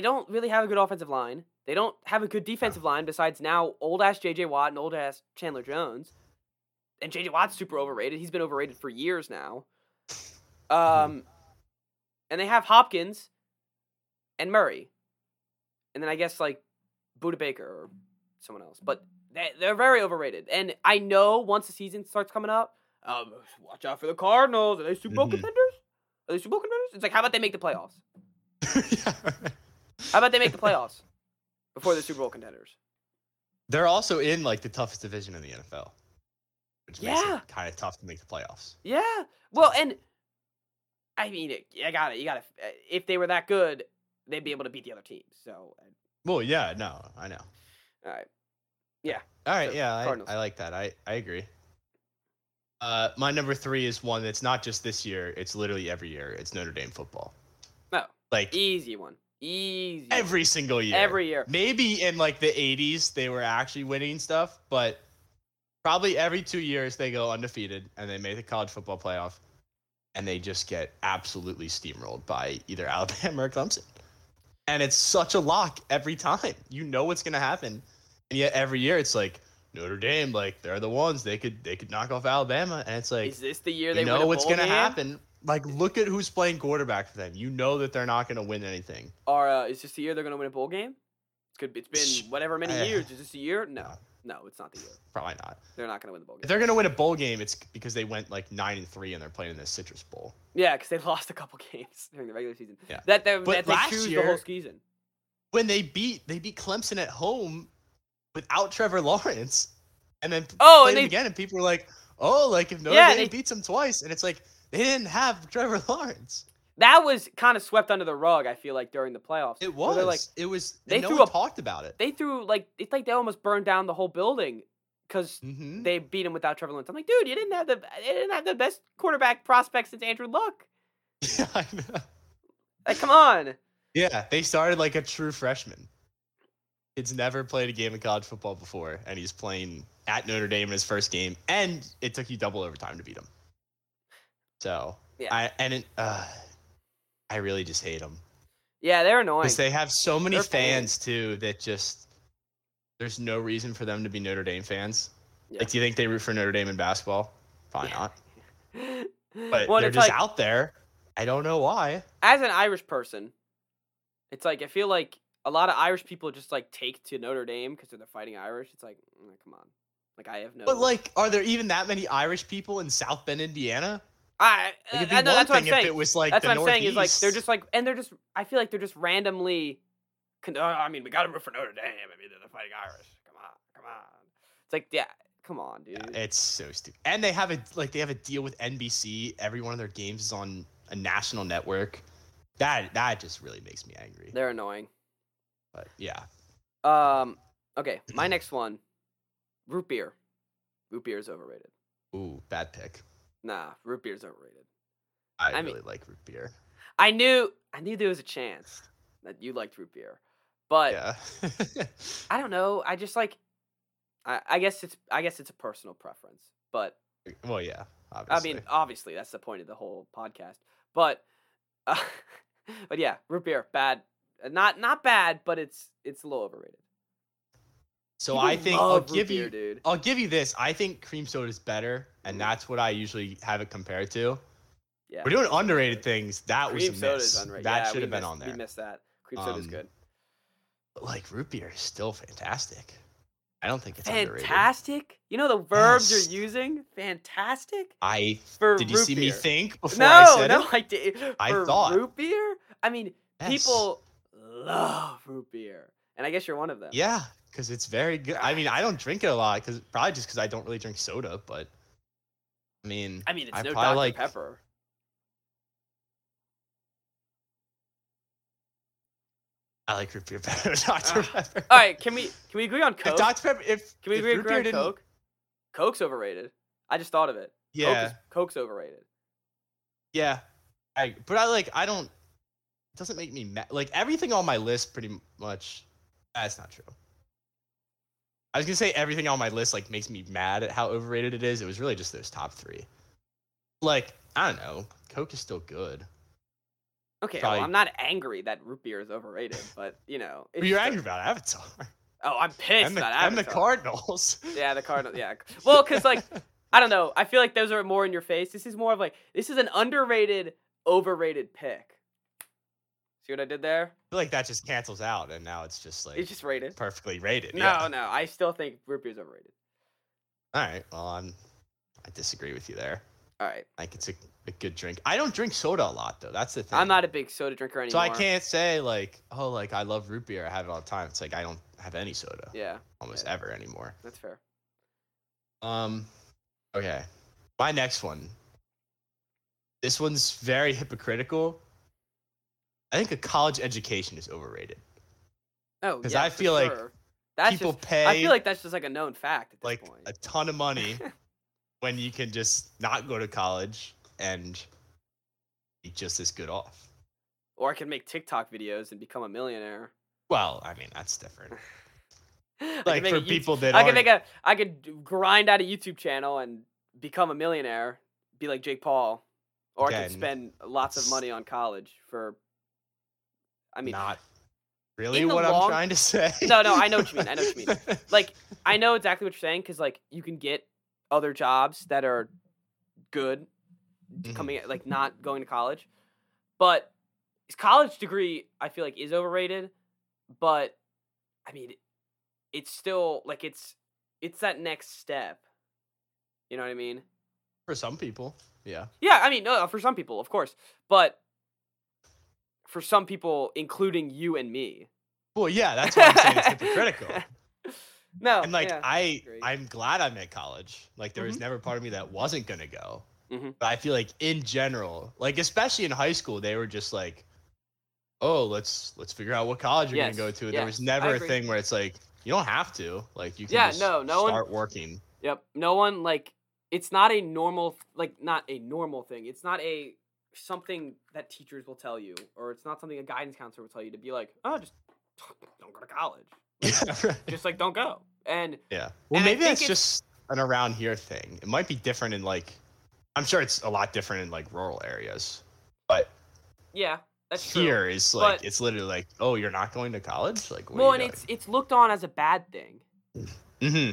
don't really have a good offensive line. They don't have a good defensive line besides now old ass JJ Watt and old ass Chandler Jones. And JJ Watt's super overrated. He's been overrated for years now. And they have Hopkins and Murray, and then I guess like Budda Baker or someone else, but. They're very overrated. And I know once the season starts coming up, watch out for the Cardinals. Are they Super Bowl contenders? It's like, how about they make the playoffs? How about they make the playoffs before they're Super Bowl contenders? They're also in, like, the toughest division in the NFL, which makes it kind of tough to make the playoffs. Yeah. Well, and, I mean, you got it. If they were that good, they'd be able to beat the other teams. So. Well, yeah, no, I know. All right. Yeah. All right. So, yeah. I like that. I agree. My number 3 is one that's not just this year. It's literally every year. It's Notre Dame football. No. Like easy one. Easy. Every single year. Every year. Maybe in like the 80s, they were actually winning stuff, but probably every 2 years they go undefeated and they make the college football playoff and they just get absolutely steamrolled by either Alabama or Clemson. And it's such a lock every time. You know what's going to happen. And yet every year it's like, Notre Dame, like, they're the ones. They could knock off Alabama. And it's like, is this the year they win a bowl game? You know what's going to happen. Like, look at who's playing quarterback for them. You know that they're not going to win anything. Is this the year they're going to win a bowl game? It's been whatever many years. Is this the year? No, it's not the year. Probably not. They're not going to win the bowl game. If they're going to win a bowl game, it's because they went like 9-3 and they're playing in the Citrus Bowl. Yeah, because they lost a couple games during the regular season. Yeah. But last year, the whole season. When they beat Clemson at home without Trevor Lawrence, and then played him again, and people were like, "Oh, like if Notre Dame beats them twice," and it's like they didn't have Trevor Lawrence. That was kind of swept under the rug, I feel like, during the playoffs. It was. Like, it was. No one talked about it. They threw, like, it's like they almost burned down the whole building because they beat him without Trevor Lawrence. I'm like, dude, you didn't have the best quarterback prospect since Andrew Luck. Yeah, I know. Like, come on. Yeah, they started like a true freshman. It's never played a game of college football before, and he's playing at Notre Dame in his first game, and it took you double overtime to beat him. So, yeah. I really just hate them. Yeah, they're annoying. Because they have so many fans, too, that just... There's no reason for them to be Notre Dame fans. Yeah. Like, do you think they root for Notre Dame in basketball? Probably not. But they're just like, out there. I don't know why. As an Irish person, it's like, I feel like a lot of Irish people just, like, take to Notre Dame because they're the Fighting Irish. It's like, come on. Like, I have no... But, like, are there even that many Irish people in South Bend, Indiana? I know that's what I'm saying. If it was like that's the what I'm Northeast. Saying is like they're just like and they're just I feel like they're just randomly. I mean, we got to root for Notre Dame. I mean, they're the Fighting Irish. Come on. It's like come on, dude. Yeah, it's so stupid. And they have a deal with NBC. Every one of their games is on a national network. That just really makes me angry. They're annoying. But yeah. Okay. My next one. Root beer. Root beer is overrated. Ooh, bad pick. Nah, root beer's overrated. I really like root beer. I knew there was a chance that you liked root beer, but yeah. I don't know. I just like. I guess it's a personal preference, but. Well, yeah. Obviously. I mean, obviously that's the point of the whole podcast, but yeah, root beer bad. Not bad, but it's a little overrated. So people I think I'll give you this. I think cream soda is better, and that's what I usually have it compared to. Yeah, we're doing underrated things. That cream was a miss. That should have been on there. We missed that. Cream soda is good. But like root beer is still fantastic. I don't think it's underrated. Fantastic? You know the verbs you're using? Fantastic? Did you see me think before I said it? No, I did. I thought root beer. I mean, people love root beer, and I guess you're one of them. Yeah. Because it's very good. I mean, I don't drink it a lot, probably because I don't really drink soda. But I mean, it's no Dr. Pepper. I like root beer better than Dr. Pepper. All right, can we agree on Coke? Coke? Coke's overrated. I just thought of it. Yeah, Coke's overrated. Yeah, It doesn't make me mad. Like everything on my list, pretty much. That's not true. I was going to say everything on my list, like, makes me mad at how overrated it is. It was really just those top three. Like, I don't know. Coke is still good. Okay, well, I'm not angry that root beer is overrated, but, you know. You're angry about Avatar. Oh, I'm pissed about Avatar. And the Cardinals. Yeah, the Cardinals, yeah. Well, because, like, I don't know. I feel like those are more in your face. This is more of, like, this is an underrated, overrated pick. See what I did there? I feel like that just cancels out, and now it's just like... It's just rated. Perfectly rated. No, I still think root beer's overrated. All right, well, I disagree with you there. All right. I think it's a good drink. I don't drink soda a lot, though. That's the thing. I'm not a big soda drinker anymore. So I can't say, like, oh, like, I love root beer. I have it all the time. It's like, I don't have any soda. Yeah. Almost ever anymore. That's fair. Okay. My next one. This one's very hypocritical. I think a college education is overrated. Oh, yeah, because I feel like people pay. I feel like that's just like a known fact at this point. Like a ton of money when you can just not go to college and be just as good off. Or I can make TikTok videos and become a millionaire. Well, I mean that's different. Like for people that I could grind out a YouTube channel and become a millionaire, be like Jake Paul, or I could spend lots of money on college for. I mean, not really what I'm trying to say. No, I know what you mean. Like, I know exactly what you're saying because, like, you can get other jobs that are good coming at, like, not going to college. But his college degree, I feel like, is overrated. But, I mean, it's still, like, it's that next step. You know what I mean? For some people, yeah. Yeah, I mean, no, for some people, of course. But for some people, including you and me. Well, yeah, that's what I'm saying. It's hypocritical. No, and, like, yeah, I'm glad I'm at college. Like, there was never part of me that wasn't going to go. But I feel like in general, like, especially in high school, they were just like, oh, let's figure out what college you're going to go to. There was never a thing where it's like, you don't have to. Like, you can start working. Yep. No one, like, it's not a normal, like, not a normal thing. It's not a something that teachers will tell you, or it's not something a guidance counselor will tell you to be like, oh, just don't go to college. Like, just, like, don't go. And well, and maybe that's just an around here thing. It might be different in, like, I'm sure it's a lot different in, like, rural areas, but that's true. Here is, like, but it's literally like, oh, you're not going to college? Like, what are you doing? It's looked on as a bad thing,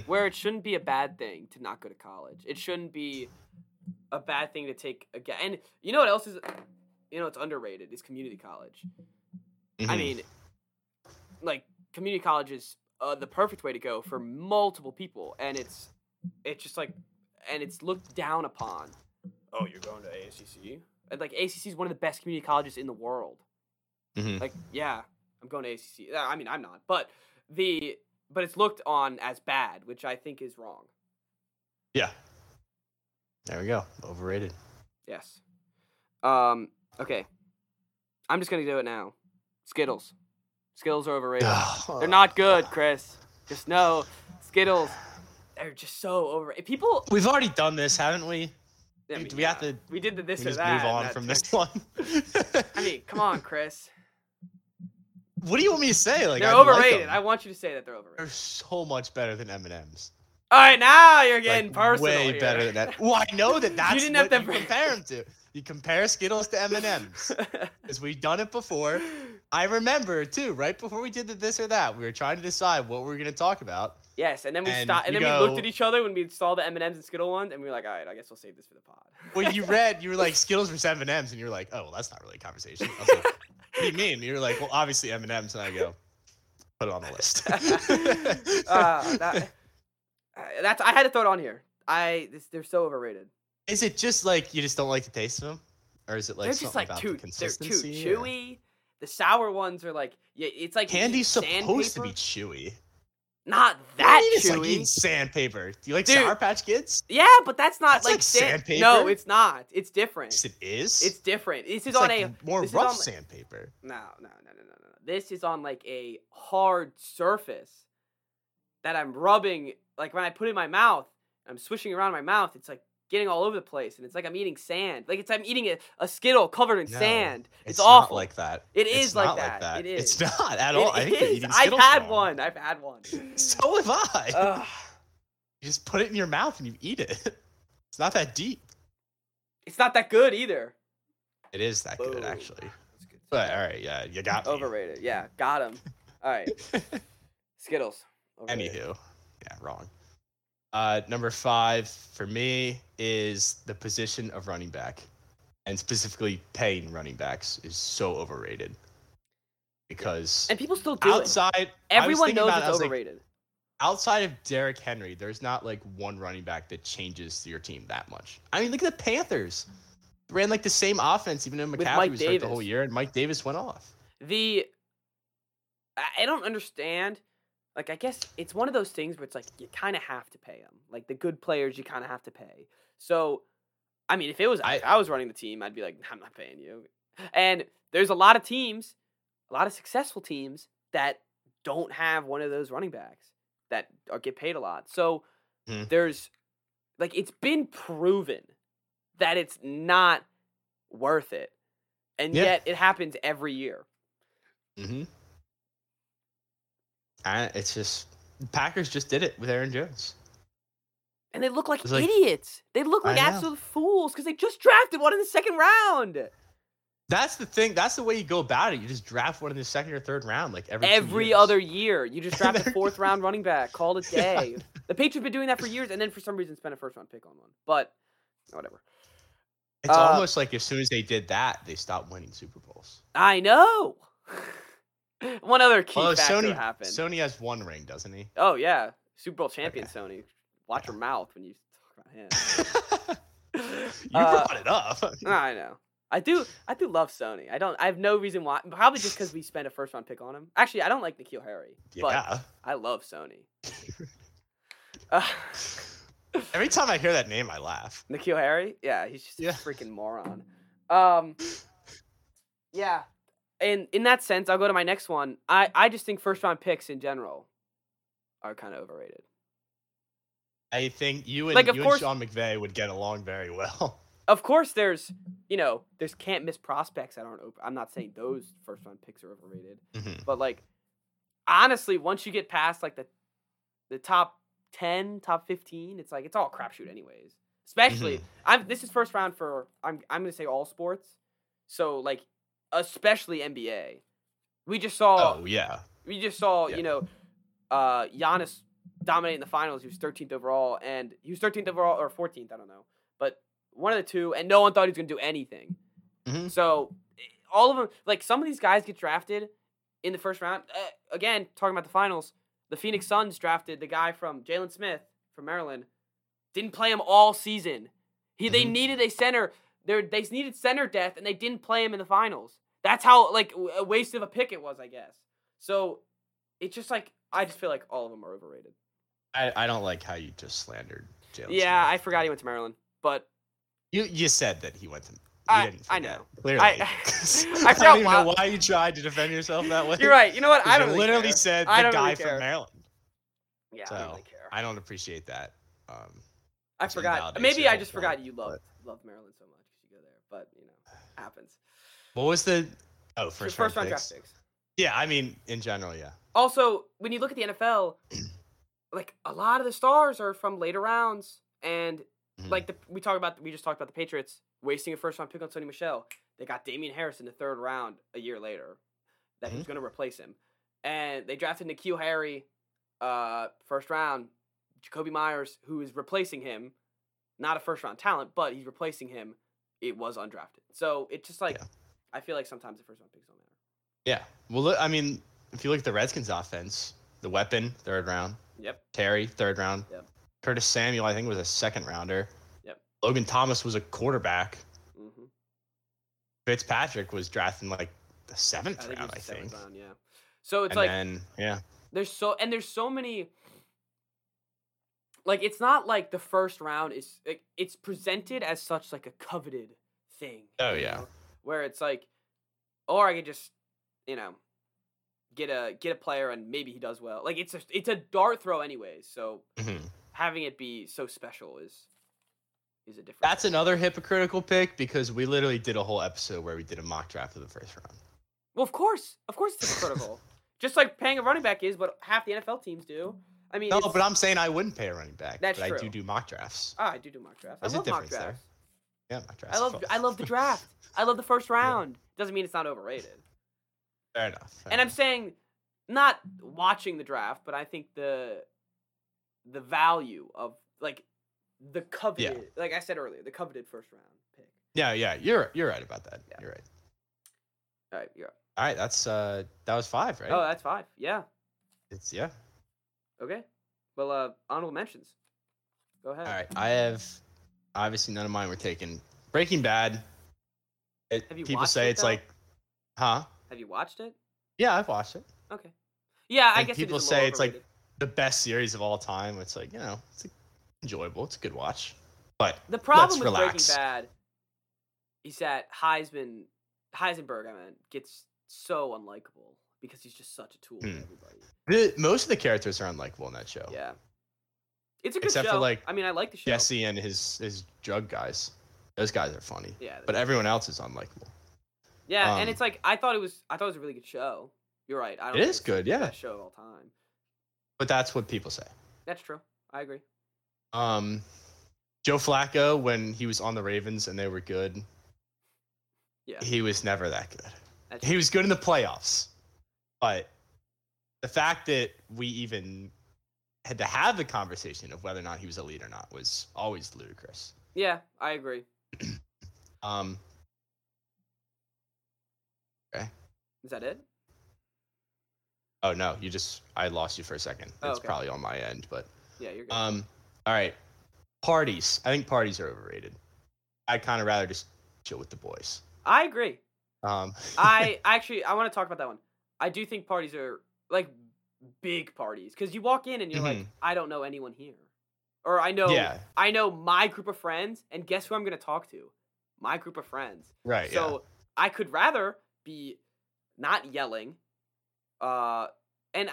where it shouldn't be a bad thing to not go to college. It shouldn't be a bad thing to take a gap. And you know what else is, you know, it's underrated is community college. I mean, like, community college is the perfect way to go for multiple people, and it's just like, and it's looked down upon. Oh, you're going to ACC? And, like, ACC is one of the best community colleges in the world. Like, yeah, I'm going to ACC. I mean, I'm not. But it's looked on as bad, which I think is wrong. Yeah. There we go. Overrated. Yes. Okay. I'm just going to do it now. Skittles. Skittles are overrated. They're not good, Chris. Just know Skittles. They're just so overrated. People. We've already done this, haven't we? Yeah, do we have to? We did the this or just that. Move on from this one. I mean, come on, Chris. What do you want me to say? Like, they're overrated. Like, I want you to say that they're overrated. They're so much better than M&M's. All right, now you're getting, like, personal. Way here. Better than that. Well, I know that's you didn't have to compare them to. You compare Skittles to M&M's, because we've done it before. I remember too. Right before we did the this or that, we were trying to decide what we were going to talk about. Yes, and then we looked at each other when we saw the M&M's and Skittle ones, and we were like, all right, I guess we'll save this for the pod. When you were like, Skittles versus M&M's, and you were like, oh, well, that's not really a conversation. I was like, what do you mean? And you were like, well, obviously M&M's, and I go, put it on the list. I had to throw it on here. They're so overrated. Is it just like you just don't like the taste of them, or is it like something about the consistency? They're too chewy. Or? The sour ones are like, yeah, it's like candy's supposed to be chewy. Not that chewy. Like eating sandpaper. Do you like Sour Patch Kids? Yeah, but that's not that's like sandpaper. No, it's not. It's different. Yes, it is. It's different. This is on like a more rough sandpaper. No. This is on like a hard surface that I'm rubbing. Like when I put it in my mouth, I'm swishing around in my mouth. It's like getting all over the place, and it's like I'm eating sand. Like I'm eating a Skittle covered in sand. It's awful. Not like that. It is not like that. It is. It's not at all. I think they're eating Skittles. I've had one. So have I. You just put it in your mouth and you eat it. It's not that deep. It's not that good either. It is that good actually. That's good. But all right, yeah, you got me. Overrated. Yeah, got him. All right, Skittles. Overrated. Anywho, yeah, wrong. Number 5 for me is the position of running back, and specifically paying running backs is so overrated because and people still do outside. Everyone knows it's overrated. Like, outside of Derrick Henry, there's not like one running back that changes your team that much. I mean, look at the Panthers. They ran like the same offense, even though McCaffrey was hurt the whole year, and Mike Davis went off. I don't understand. Like, I guess it's one of those things where it's like you kind of have to pay them. Like, the good players, you kind of have to pay. So, I mean, if it was I was running the team, I'd be like, I'm not paying you. And there's a lot of teams, a lot of successful teams that don't have one of those running backs that get paid a lot. So, there's – like, it's been proven that it's not worth it. And yet it happens every year. It's just Packers just did it with Aaron Jones, and they look like idiots. They look like absolute fools because they just drafted one in the second round. That's the thing. That's the way you go about it. You just draft one in the second or third round, like every other year. You just draft a fourth round running back. Call it a day. The Patriots have been doing that for years, and then for some reason spent a first round pick on one. But whatever. It's almost like as soon as they did that, they stopped winning Super Bowls. I know. One other key factor happened. Sony has one ring, doesn't he? Oh yeah, Super Bowl champion Sony. Watch your mouth when you talk about him. You brought it up. I know. I do love Sony. I have no reason why. Probably just because we spent a first round pick on him. Actually, I don't like N'Keal Harry, but I love Sony. Every time I hear that name, I laugh. N'Keal Harry? Yeah, he's just a freaking moron. Yeah. And in that sense, I'll go to my next one. I just think first round picks in general are kind of overrated. I think you and Sean McVay would get along very well. Of course, there's can't miss prospects that aren't open. I'm not saying those first round picks are overrated, but like honestly, once you get past like the top 10, top 15, it's like it's all crapshoot anyways. Especially, this is first round for I'm gonna say all sports, so like especially NBA. We just saw Giannis dominating the finals. He was 13th overall, and he was 13th overall or 14th, I don't know, but one of the two, and no one thought he was gonna do anything. So all of them, like some of these guys get drafted in the first round. Again, talking about the finals, the Phoenix Suns drafted the guy from Jalen Smith from Maryland. Didn't play him all season. They needed a center. They needed center depth, and they didn't play him in the finals. That's how like a waste of a pick it was, I guess. So it's just like I just feel like all of them are overrated. I don't like how you just slandered Jalen. Yeah, Smith. I forgot he went to Maryland, but. You said that he went to. I know. Clearly. I don't even know why you tried to defend yourself that way. You're right. You know what? I don't. You really literally care. Said the guy really from Maryland. Yeah, so I don't really care. I don't appreciate that. I forgot. Maybe I just forgot you loved Maryland so much because you go there, but you know, happens. What was the first round draft picks? Yeah, I mean in general, yeah. Also, when you look at the NFL, like a lot of the stars are from later rounds and. Like we just talked about the Patriots wasting a first round pick on Sonny Michel. They got Damian Harris in the third round a year later, that he was going to replace him, and they drafted N'Keal Harry, first round. Jacoby Myers, who is replacing him, not a first round talent, but he's replacing him. It was undrafted, so it's just like I feel like sometimes the first round picks don't matter. Yeah, well, I mean, if you look at the Redskins' offense, the weapon third round. Yep. Terry third round. Yep. Curtis Samuel, I think, was a second rounder. Yep. Logan Thomas was a quarterback. Fitzpatrick was drafted in like the seventh round, I think. Round, yeah. So it's there's so many. Like it's not like the first round is like, it's presented as such like a coveted thing. Oh yeah. Know? Where it's like, or I could just get a player and maybe he does well. Like it's a dart throw anyways. So. Having it be so special is a different. That's another hypocritical pick because we literally did a whole episode where we did a mock draft of the first round. Well, of course, it's hypocritical. Just like paying a running back is what half the NFL teams do. I mean, no, but I'm saying I wouldn't pay a running back. That's true. I do mock drafts. I do mock drafts. There's I love mock drafts. There. Yeah, mock drafts. I love the draft. I love the first round. Yeah. Doesn't mean it's not overrated. Fair enough. I'm saying, not watching the draft, but I think the value of like the coveted, like I said earlier, the coveted first round pick. Yeah, you're right about that. Yeah. You're right. All right, you're up. All right, that's that was 5, right? Oh, that's 5. Yeah. It's Okay. Well, honorable mentions. Go ahead. All right, I have obviously none of mine were taken. Breaking Bad. Have you watched it? Yeah, I've watched it. Okay. Yeah, I guess people say it's like the best series of all time. It's like, it's enjoyable. It's a good watch. But the problem with Breaking Bad is that Heisenberg, gets so unlikable because he's just such a tool to everybody. Most of the characters are unlikable in that show. Yeah. It's a good show. Except for I like the show. Jesse and his drug guys. Those guys are funny. Yeah. But everyone else is unlikable. Yeah, and it's like I thought it was a really good show. You're right. It is good, yeah. Best show of all time. But that's what people say. That's true. I agree. Joe Flacco, when he was on the Ravens and they were good, Yeah. He was never that good. That's he was good in the playoffs. But the fact that we even had to have the conversation of whether or not he was a lead or not was always ludicrous. Yeah, I agree. Okay. Is that it? Oh, no. I lost you for a second. Oh, it's okay. Probably on my end, but. Yeah, you're good. All right. Parties. I think parties are overrated. I'd kind of rather just chill with the boys. I agree. I want to talk about that one. I do think parties are, like, big parties. Because you walk in and you're like, I don't know anyone here. Or I know my group of friends, and guess who I'm going to talk to? My group of friends. Right, so yeah. I could rather be not yelling. And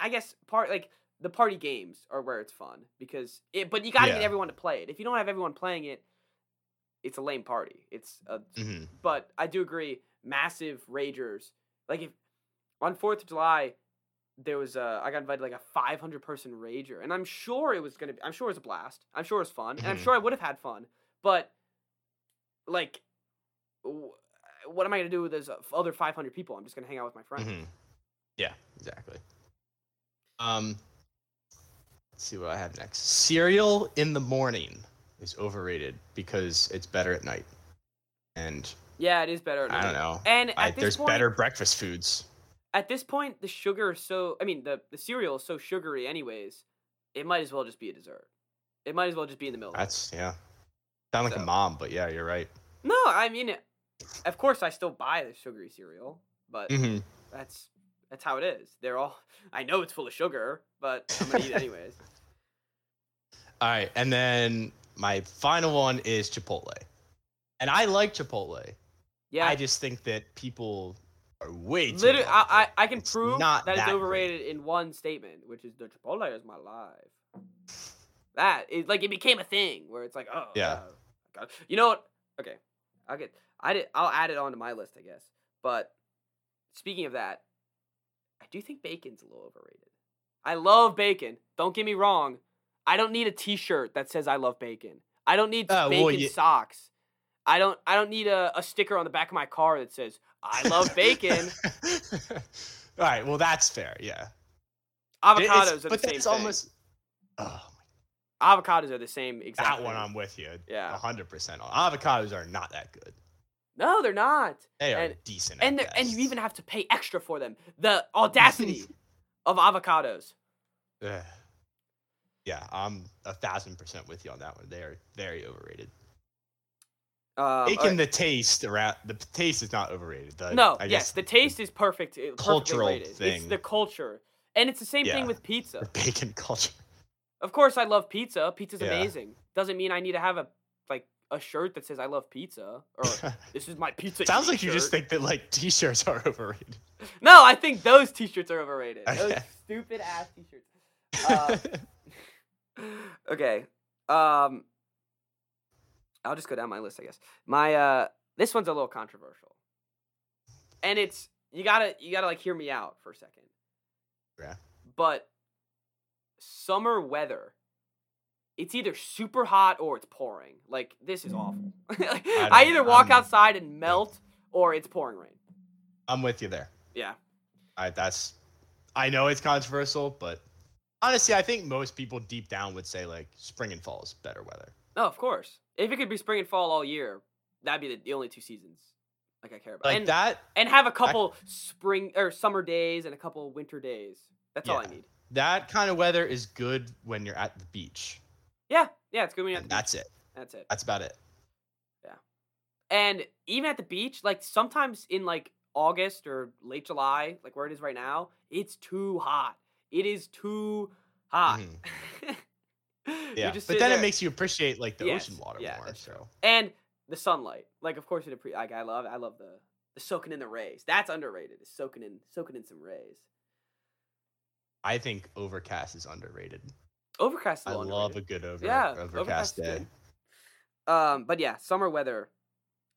I guess the party games are where it's fun. But you got to get everyone to play it. If you don't have everyone playing it, it's a lame party. But I do agree, massive ragers. Like, if on 4th of July, there was I got invited like a 500 person rager, and I'm sure it was a blast. I'm sure it was fun, and I'm sure I would have had fun. But like, what am I gonna do with those other 500 people? I'm just gonna hang out with my friends. Mm-hmm. Yeah, exactly. Let's see what I have next. Cereal in the morning is overrated because it's better at night. And yeah, it is better at night. I don't know. And there's better breakfast foods. At this point, the cereal is so sugary anyways, it might as well just be a dessert. It might as well just be in the middle. Sound like a mom, but yeah, you're right. No, I mean, of course I still buy the sugary cereal, but that's how it is. I know it's full of sugar, but I'm going to eat it anyways. All right, and then my final one is Chipotle. And I like Chipotle. Yeah. I just think that people... way too literally, I can prove that it's overrated in one statement, which is the Chipotle is my life. That is like it became a thing where it's like, oh yeah, God. You know what? Okay, I'll add it onto my list, I guess. But speaking of that, I do think bacon's a little overrated. I love bacon. Don't get me wrong. I don't need a T-shirt that says I love bacon. I don't need bacon socks. I don't need a sticker on the back of my car that says I love bacon. All right, well that's fair, yeah. Avocados are the same thing. Almost, avocados are the same exact that thing. One I'm with you. Yeah. 100% on. Avocados are not that good. No, they're not. They are decent. And you even have to pay extra for them. The audacity of avocados. Yeah, I'm 1,000% with you on that one. They are very overrated. Taking the taste around, the taste is not overrated. The taste is perfect. Cultural thing. It's the culture, and it's the same thing with pizza. The bacon culture. Of course, I love pizza. Pizza's amazing. Doesn't mean I need to have a shirt that says I love pizza or this is my pizza. Sounds like you just think that like T-shirts are overrated. No, I think those T-shirts are overrated. Okay. Those stupid ass T-shirts. Okay. I'll just go down my list, I guess. My this one's a little controversial, and it's you gotta like hear me out for a second. Yeah. But summer weather, it's either super hot or it's pouring. Like this is awful. Like, I either walk outside and melt or it's pouring rain. I'm with you there. Yeah. I know it's controversial, but honestly, I think most people deep down would say like spring and fall is better weather. No, of course. If it could be spring and fall all year, that'd be the only two seasons like I care about. Like and have a couple spring or summer days and a couple winter days. That's all I need. That kind of weather is good when you're at the beach. Yeah, it's good when you're at the beach. That's it. That's about it. Yeah. And even at the beach, like sometimes in like August or late July, like where it is right now, it's too hot. It is too hot. Mm-hmm. Yeah, but then it makes you appreciate like the ocean water more. So and the sunlight, like of course I love the soaking in the rays. That's underrated. It's soaking in some rays. I think overcast is underrated. Overcast, I love a good overcast day. Good. But yeah, summer weather,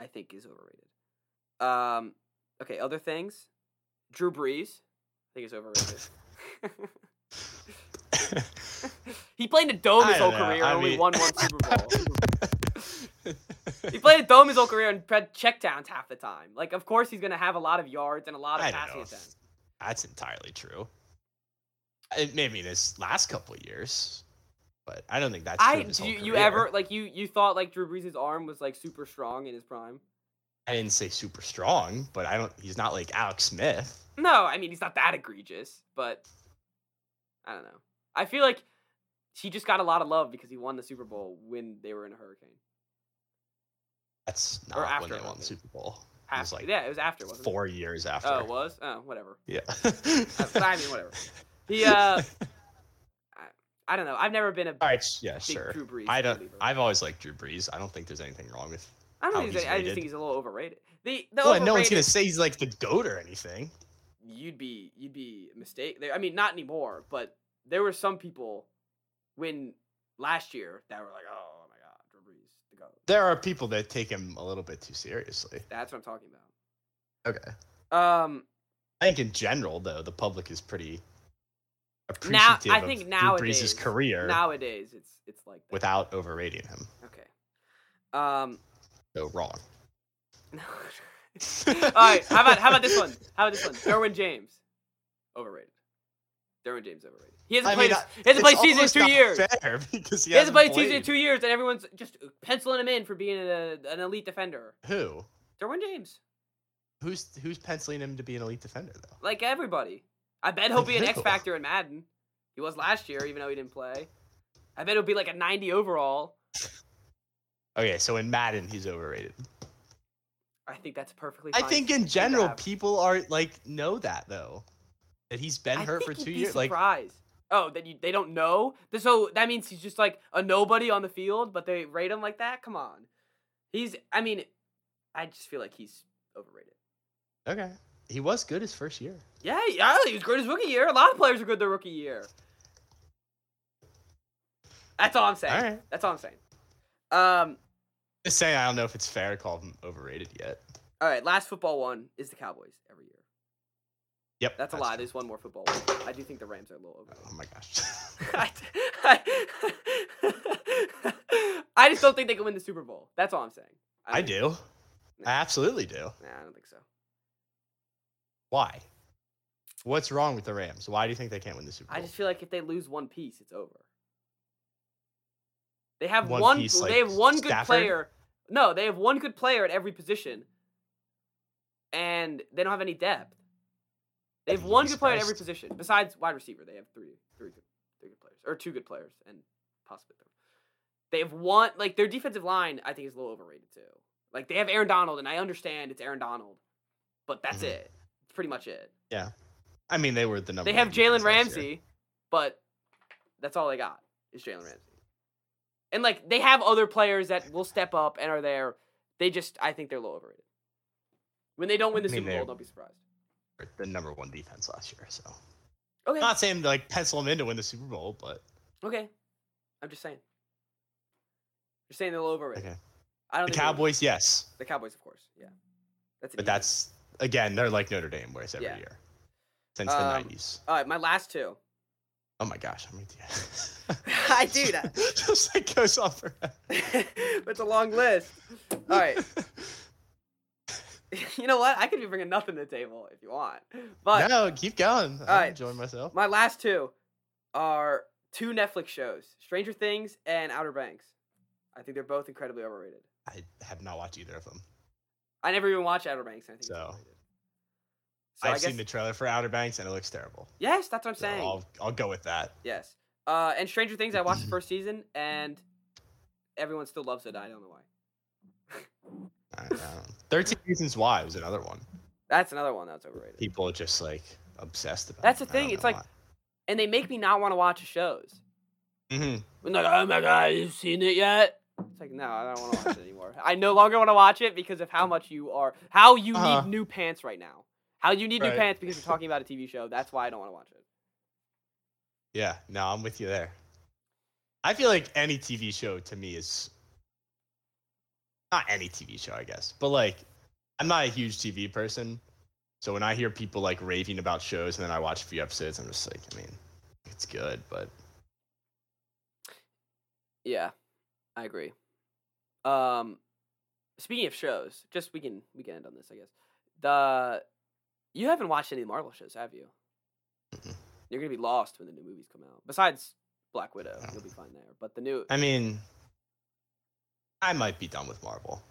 I think is overrated. Okay, other things, Drew Brees, I think is overrated. He played in a dome his whole career and only won one Super Bowl. He played at dome his whole career and check downs half the time. Like, of course he's going to have a lot of yards and a lot of passing attempts. That's entirely true. Maybe this last couple of years, but I don't think that's true. You thought like Drew Brees' arm was like super strong in his prime? I didn't say super strong, but he's not like Alex Smith. No, I mean, he's not that egregious, but I don't know. I feel like he just got a lot of love because he won the Super Bowl when they were in a hurricane. That's not when they won the Super Bowl. It was like it was after, wasn't it? 4 years after. Oh, it was? Oh, whatever. Yeah. I mean, whatever. I don't know. I've never been a Drew Brees. I've always liked Drew Brees. I don't think there's anything wrong with. I just think he's a little overrated. No one's gonna say he's like the GOAT or anything. You'd be mistaken. I mean, not anymore. But there were some people when last year that were like, oh my God, Drew Brees the GOAT. There are people that take him a little bit too seriously. That's what I'm talking about. Okay. I think in general though, the public is pretty appreciative of nowadays, Drew Brees' career. Nowadays, it's like that. Without overrating him. Okay. So wrong. No. All right. How about this one? Derwin James, overrated. He hasn't played season in 2 years. Fair because he hasn't played season in 2 years, and everyone's just penciling him in for being an elite defender. Who? Derwin James. Who's penciling him to be an elite defender though? Like everybody. I bet he'll be an X Factor in Madden. He was last year, even though he didn't play. I bet it'll be like a 90 overall. Okay, so in Madden, he's overrated. I think that's perfectly fine. I think in general, people are like know that though, that he's been hurt for 2 years. Like, oh, that they don't know. So that means he's just like a nobody on the field, but they rate him like that. Come on, I mean, I just feel like he's overrated. Okay, he was good his first year. Yeah, he was great his rookie year. A lot of players are good their rookie year. That's all I'm saying. All right. That's all I'm saying. Just saying, I don't know if it's fair to call them overrated yet. All right, last football one is the Cowboys every year. Yep, that's a lie. True. There's one more football one. I do think the Rams are a little overrated. Oh my gosh. I just don't think they can win the Super Bowl. That's all I'm saying. I do. No. I absolutely do. Nah, I don't think so. Why? What's wrong with the Rams? Why do you think they can't win the Super Bowl? I just feel like if they lose one piece, it's over. They have one good player. No, they have one good player at every position, and they don't have any depth. They have one good player at every position besides wide receiver. They have three good players or two good players and possibly three. They have one like their defensive line. I think is a little overrated too. Like they have Aaron Donald, and I understand it's Aaron Donald, but that's it. It's pretty much it. Yeah, I mean they were the number. They have Jalen Ramsey, but that's all they got is Jalen Ramsey. And, like, they have other players that will step up and are there. They just, I think they're a little overrated. When they don't win the Super Bowl, don't be surprised. The number one defense last year, so. Okay. I'm not saying, like, pencil them in to win the Super Bowl, but. Okay. I'm just saying. You're saying they're a little overrated. Okay. The Cowboys, yes. The Cowboys, of course, yeah. That's, again, they're like Notre Dame, where it's every year. Since the 90s. All right, my last two. Oh my gosh, I mean, yeah. I do that. Just like goes on forever. It's a long list. All right. You know what? I could be bringing nothing to the table if you want. But no, keep going. All right. I'm enjoying myself. My last two are two Netflix shows, Stranger Things and Outer Banks. I think they're both incredibly overrated. I have not watched either of them. I never even watched Outer Banks. I think so. It's overrated. So I've seen the trailer for Outer Banks, and it looks terrible. Yes, that's what I'm saying. I'll go with that. Yes. And Stranger Things, I watched the first season, and everyone still loves it. I don't know why. I don't know. 13 Reasons Why was another one. That's another one that's overrated. People are just, like, obsessed about it. That's the thing. It's like, and they make me not want to watch the shows. Mm-hmm. When they're like, oh, my God, you've seen it yet? It's like, no, I don't want to watch it anymore. I no longer want to watch it because of how much you are, how you need new pants right now. How you need new pants because we're talking about a TV show. That's why I don't want to watch it. Yeah, no, I'm with you there. I feel like any TV show to me is... Not any TV show, I guess. But, like, I'm not a huge TV person. So when I hear people, like, raving about shows and then I watch a few episodes, I'm just like, I mean, it's good, but... Yeah, I agree. Speaking of shows, just we can end on this, I guess. You haven't watched any of the Marvel shows, have you? Mm-hmm. You're gonna be lost when the new movies come out. Besides Black Widow, you'll be fine there. But the new, I mean, I might be done with Marvel.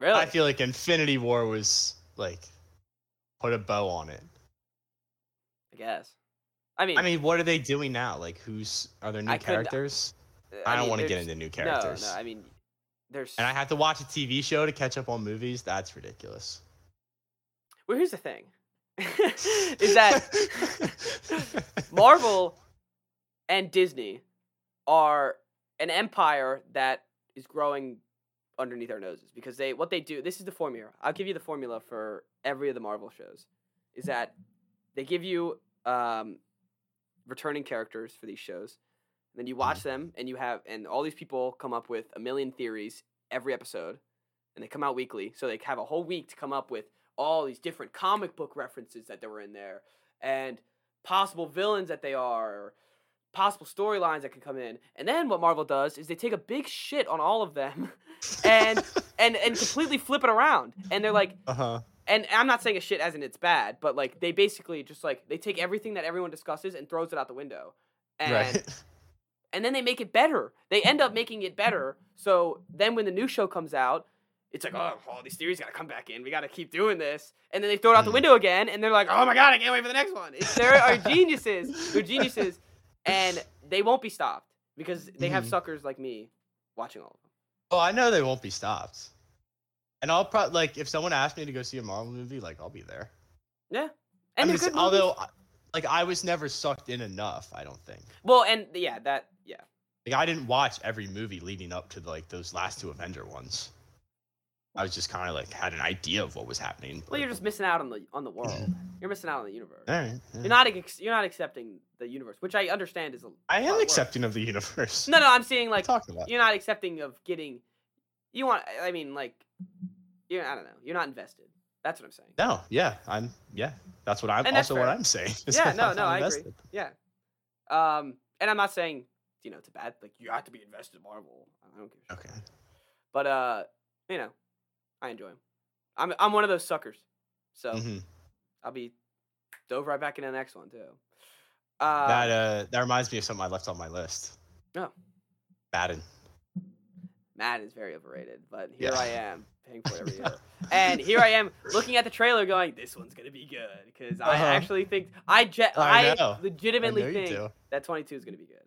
Really? I feel like Infinity War was like put a bow on it. I guess. I mean, what are they doing now? Like, are there new characters? I don't want to get into new characters. No, I mean, there's. And I have to watch a TV show to catch up on movies. That's ridiculous. Well, here's the thing: is that Marvel and Disney are an empire that is growing underneath our noses because This is the formula. I'll give you the formula for every of the Marvel shows. Is that they give you returning characters for these shows. And then you watch them, and all these people come up with a million theories every episode, and they come out weekly, so they have a whole week to come up with all these different comic book references that they were in there, and possible villains that they are, or possible storylines that can come in. And then what Marvel does is they take a big shit on all of them, and completely flip it around, and they're like, And I'm not saying a shit as in it's bad, but like they basically just like they take everything that everyone discusses and throws it out the window, and. Right. And then they make it better. They end up making it better. So then when the new show comes out, it's like, oh, all these theories got to come back in. We got to keep doing this. And then they throw it out the window again, and they're like, oh, my God, I can't wait for the next one. There are geniuses. They're geniuses. And they won't be stopped because they have suckers like me watching all of them. Oh, I know they won't be stopped. And I'll probably, like, if someone asked me to go see a Marvel movie, like, I'll be there. Yeah. And they're good movies. Although, like, I was never sucked in enough, I don't think. Well, and, yeah, that... Yeah. Like, I didn't watch every movie leading up to, like, those last two Avenger ones. I was just kind of, like, had an idea of what was happening. But... Well, you're just missing out on the world. You're missing out on the universe. All right. Yeah. You're not accepting the universe, which I understand is I am accepting of the universe. No, I'm saying, like, you're not accepting of getting... You want... I mean, like, I don't know. You're not invested. That's what I'm saying. No, yeah. That's what I'm... And also what I'm saying. Yeah, no, I agree. Yeah. And I'm not saying... You know, it's a bad, like, you have to be invested in Marvel. I don't care. Okay. But, you know, I enjoy them. I'm one of those suckers. So, I'll be dove right back into the next one, too. That reminds me of something I left on my list. No. Madden. Madden's very overrated, but here I am paying for it every year. And here I am looking at the trailer going, this one's going to be good. Because I actually think, I legitimately think that 22 is going to be good.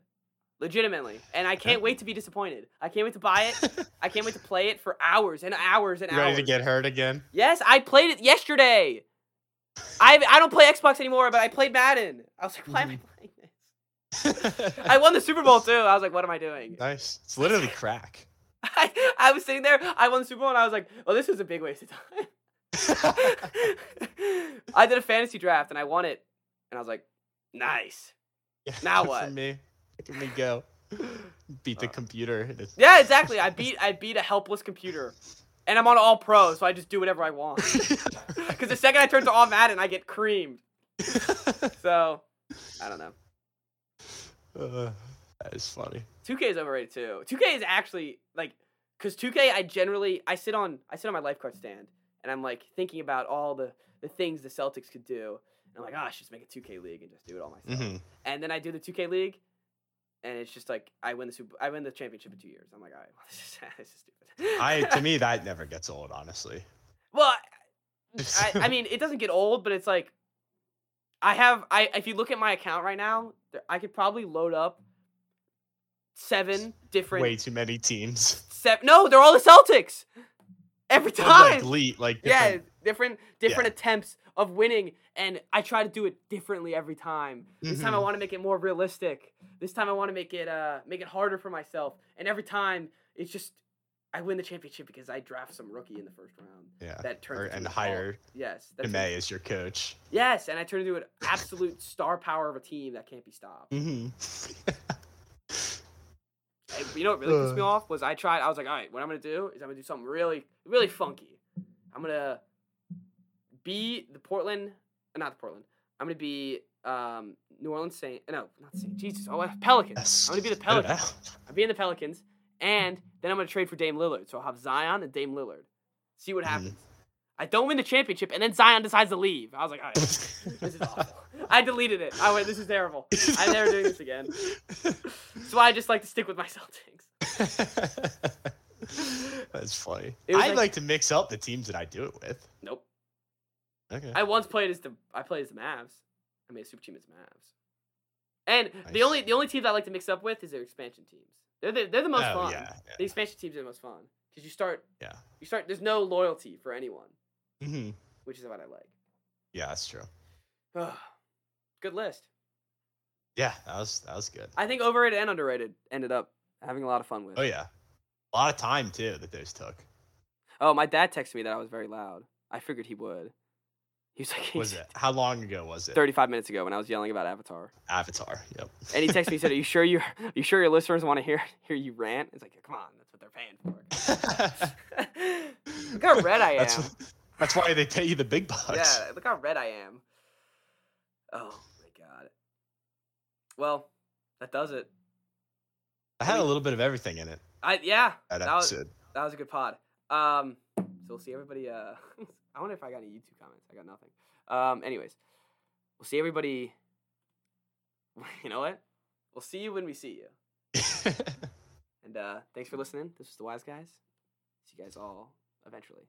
Legitimately. And I can't wait to be disappointed. I can't wait to buy it. I can't wait to play it for hours and hours and hours. Ready to get hurt again? Yes, I played it yesterday. I don't play Xbox anymore, but I played Madden. I was like, why am I playing this? I won the Super Bowl, too. I was like, what am I doing? Nice. It's literally crack. I was sitting there. I won the Super Bowl, and I was like, well, this was a big waste of time. I did a fantasy draft, and I won it. And I was like, nice. Yeah, now what? For me. Let me go. Beat the computer. Yeah, exactly. I beat a helpless computer. And I'm on all pro, so I just do whatever I want. Because the second I turn to all Madden, I get creamed. So, I don't know. That is funny. 2K is overrated, too. 2K is actually, like, because 2K, I sit on my lifeguard stand, and I'm, like, thinking about all the things the Celtics could do. And I'm like, I should just make a 2K league and just do it all myself. And then I do the 2K league. And it's just like I win the championship in 2 years. I'm like, all right, well, this is stupid. To me, that never gets old, honestly. Well, I mean, it doesn't get old, but it's like if you look at my account right now, I could probably load up 7 different. Way too many teams. No, they're all the Celtics. Every time. Different attempts of winning, and I try to do it differently every time. This time I want to make it more realistic. This time I want to make it harder for myself. And every time it's just I win the championship because I draft some rookie in the first round. Yeah. That turns and hire Demey as your coach. Yes, and I turn into an absolute star power of a team that can't be stopped. You know what really pissed me off was I was like, all right, what I'm gonna do is I'm gonna do something really, really funky. I'm gonna be New Orleans Saints. No, not Saints. Jesus. Oh, Pelicans. I'm gonna be the Pelicans. I'm being the Pelicans, and then I'm gonna trade for Dame Lillard. So I'll have Zion and Dame Lillard. see what happens. I don't win the championship, and then Zion decides to leave. I was like, all right, this is awful. I deleted it. I went, this is terrible. I'm never doing this again. That's why I just like to stick with my Celtics. That's funny. I like to mix up the teams that I do it with. Nope. Okay. I once played as the Mavs. I made a super team as Mavs. And nice. the only teams I like to mix up with is their expansion teams. They're the most fun. Yeah. The expansion teams are the most fun because you start. There's no loyalty for anyone, which is what I like. Yeah, that's true. Good list. Yeah, that was good. I think overrated and underrated ended up having a lot of fun with. Oh yeah, a lot of time too that those took. Oh, my dad texted me that I was very loud. I figured he would. He was like, was it? How long ago was it? 35 minutes ago when I was yelling about Avatar. Yep. And he texted me and said, "Are you sure your listeners want to hear you rant?" It's like, come on, that's what they're paying for. Look how red I am. That's why they pay you the big bucks. Yeah, look how red I am. Oh my god. Well, that does it. I had a little bit of everything in it. That was a good pod. So we'll see everybody. I wonder if I got any YouTube comments. I got nothing. Anyways, we'll see everybody. You know what? We'll see you when we see you. And thanks for listening. This was The Wise Guys. See you guys all eventually.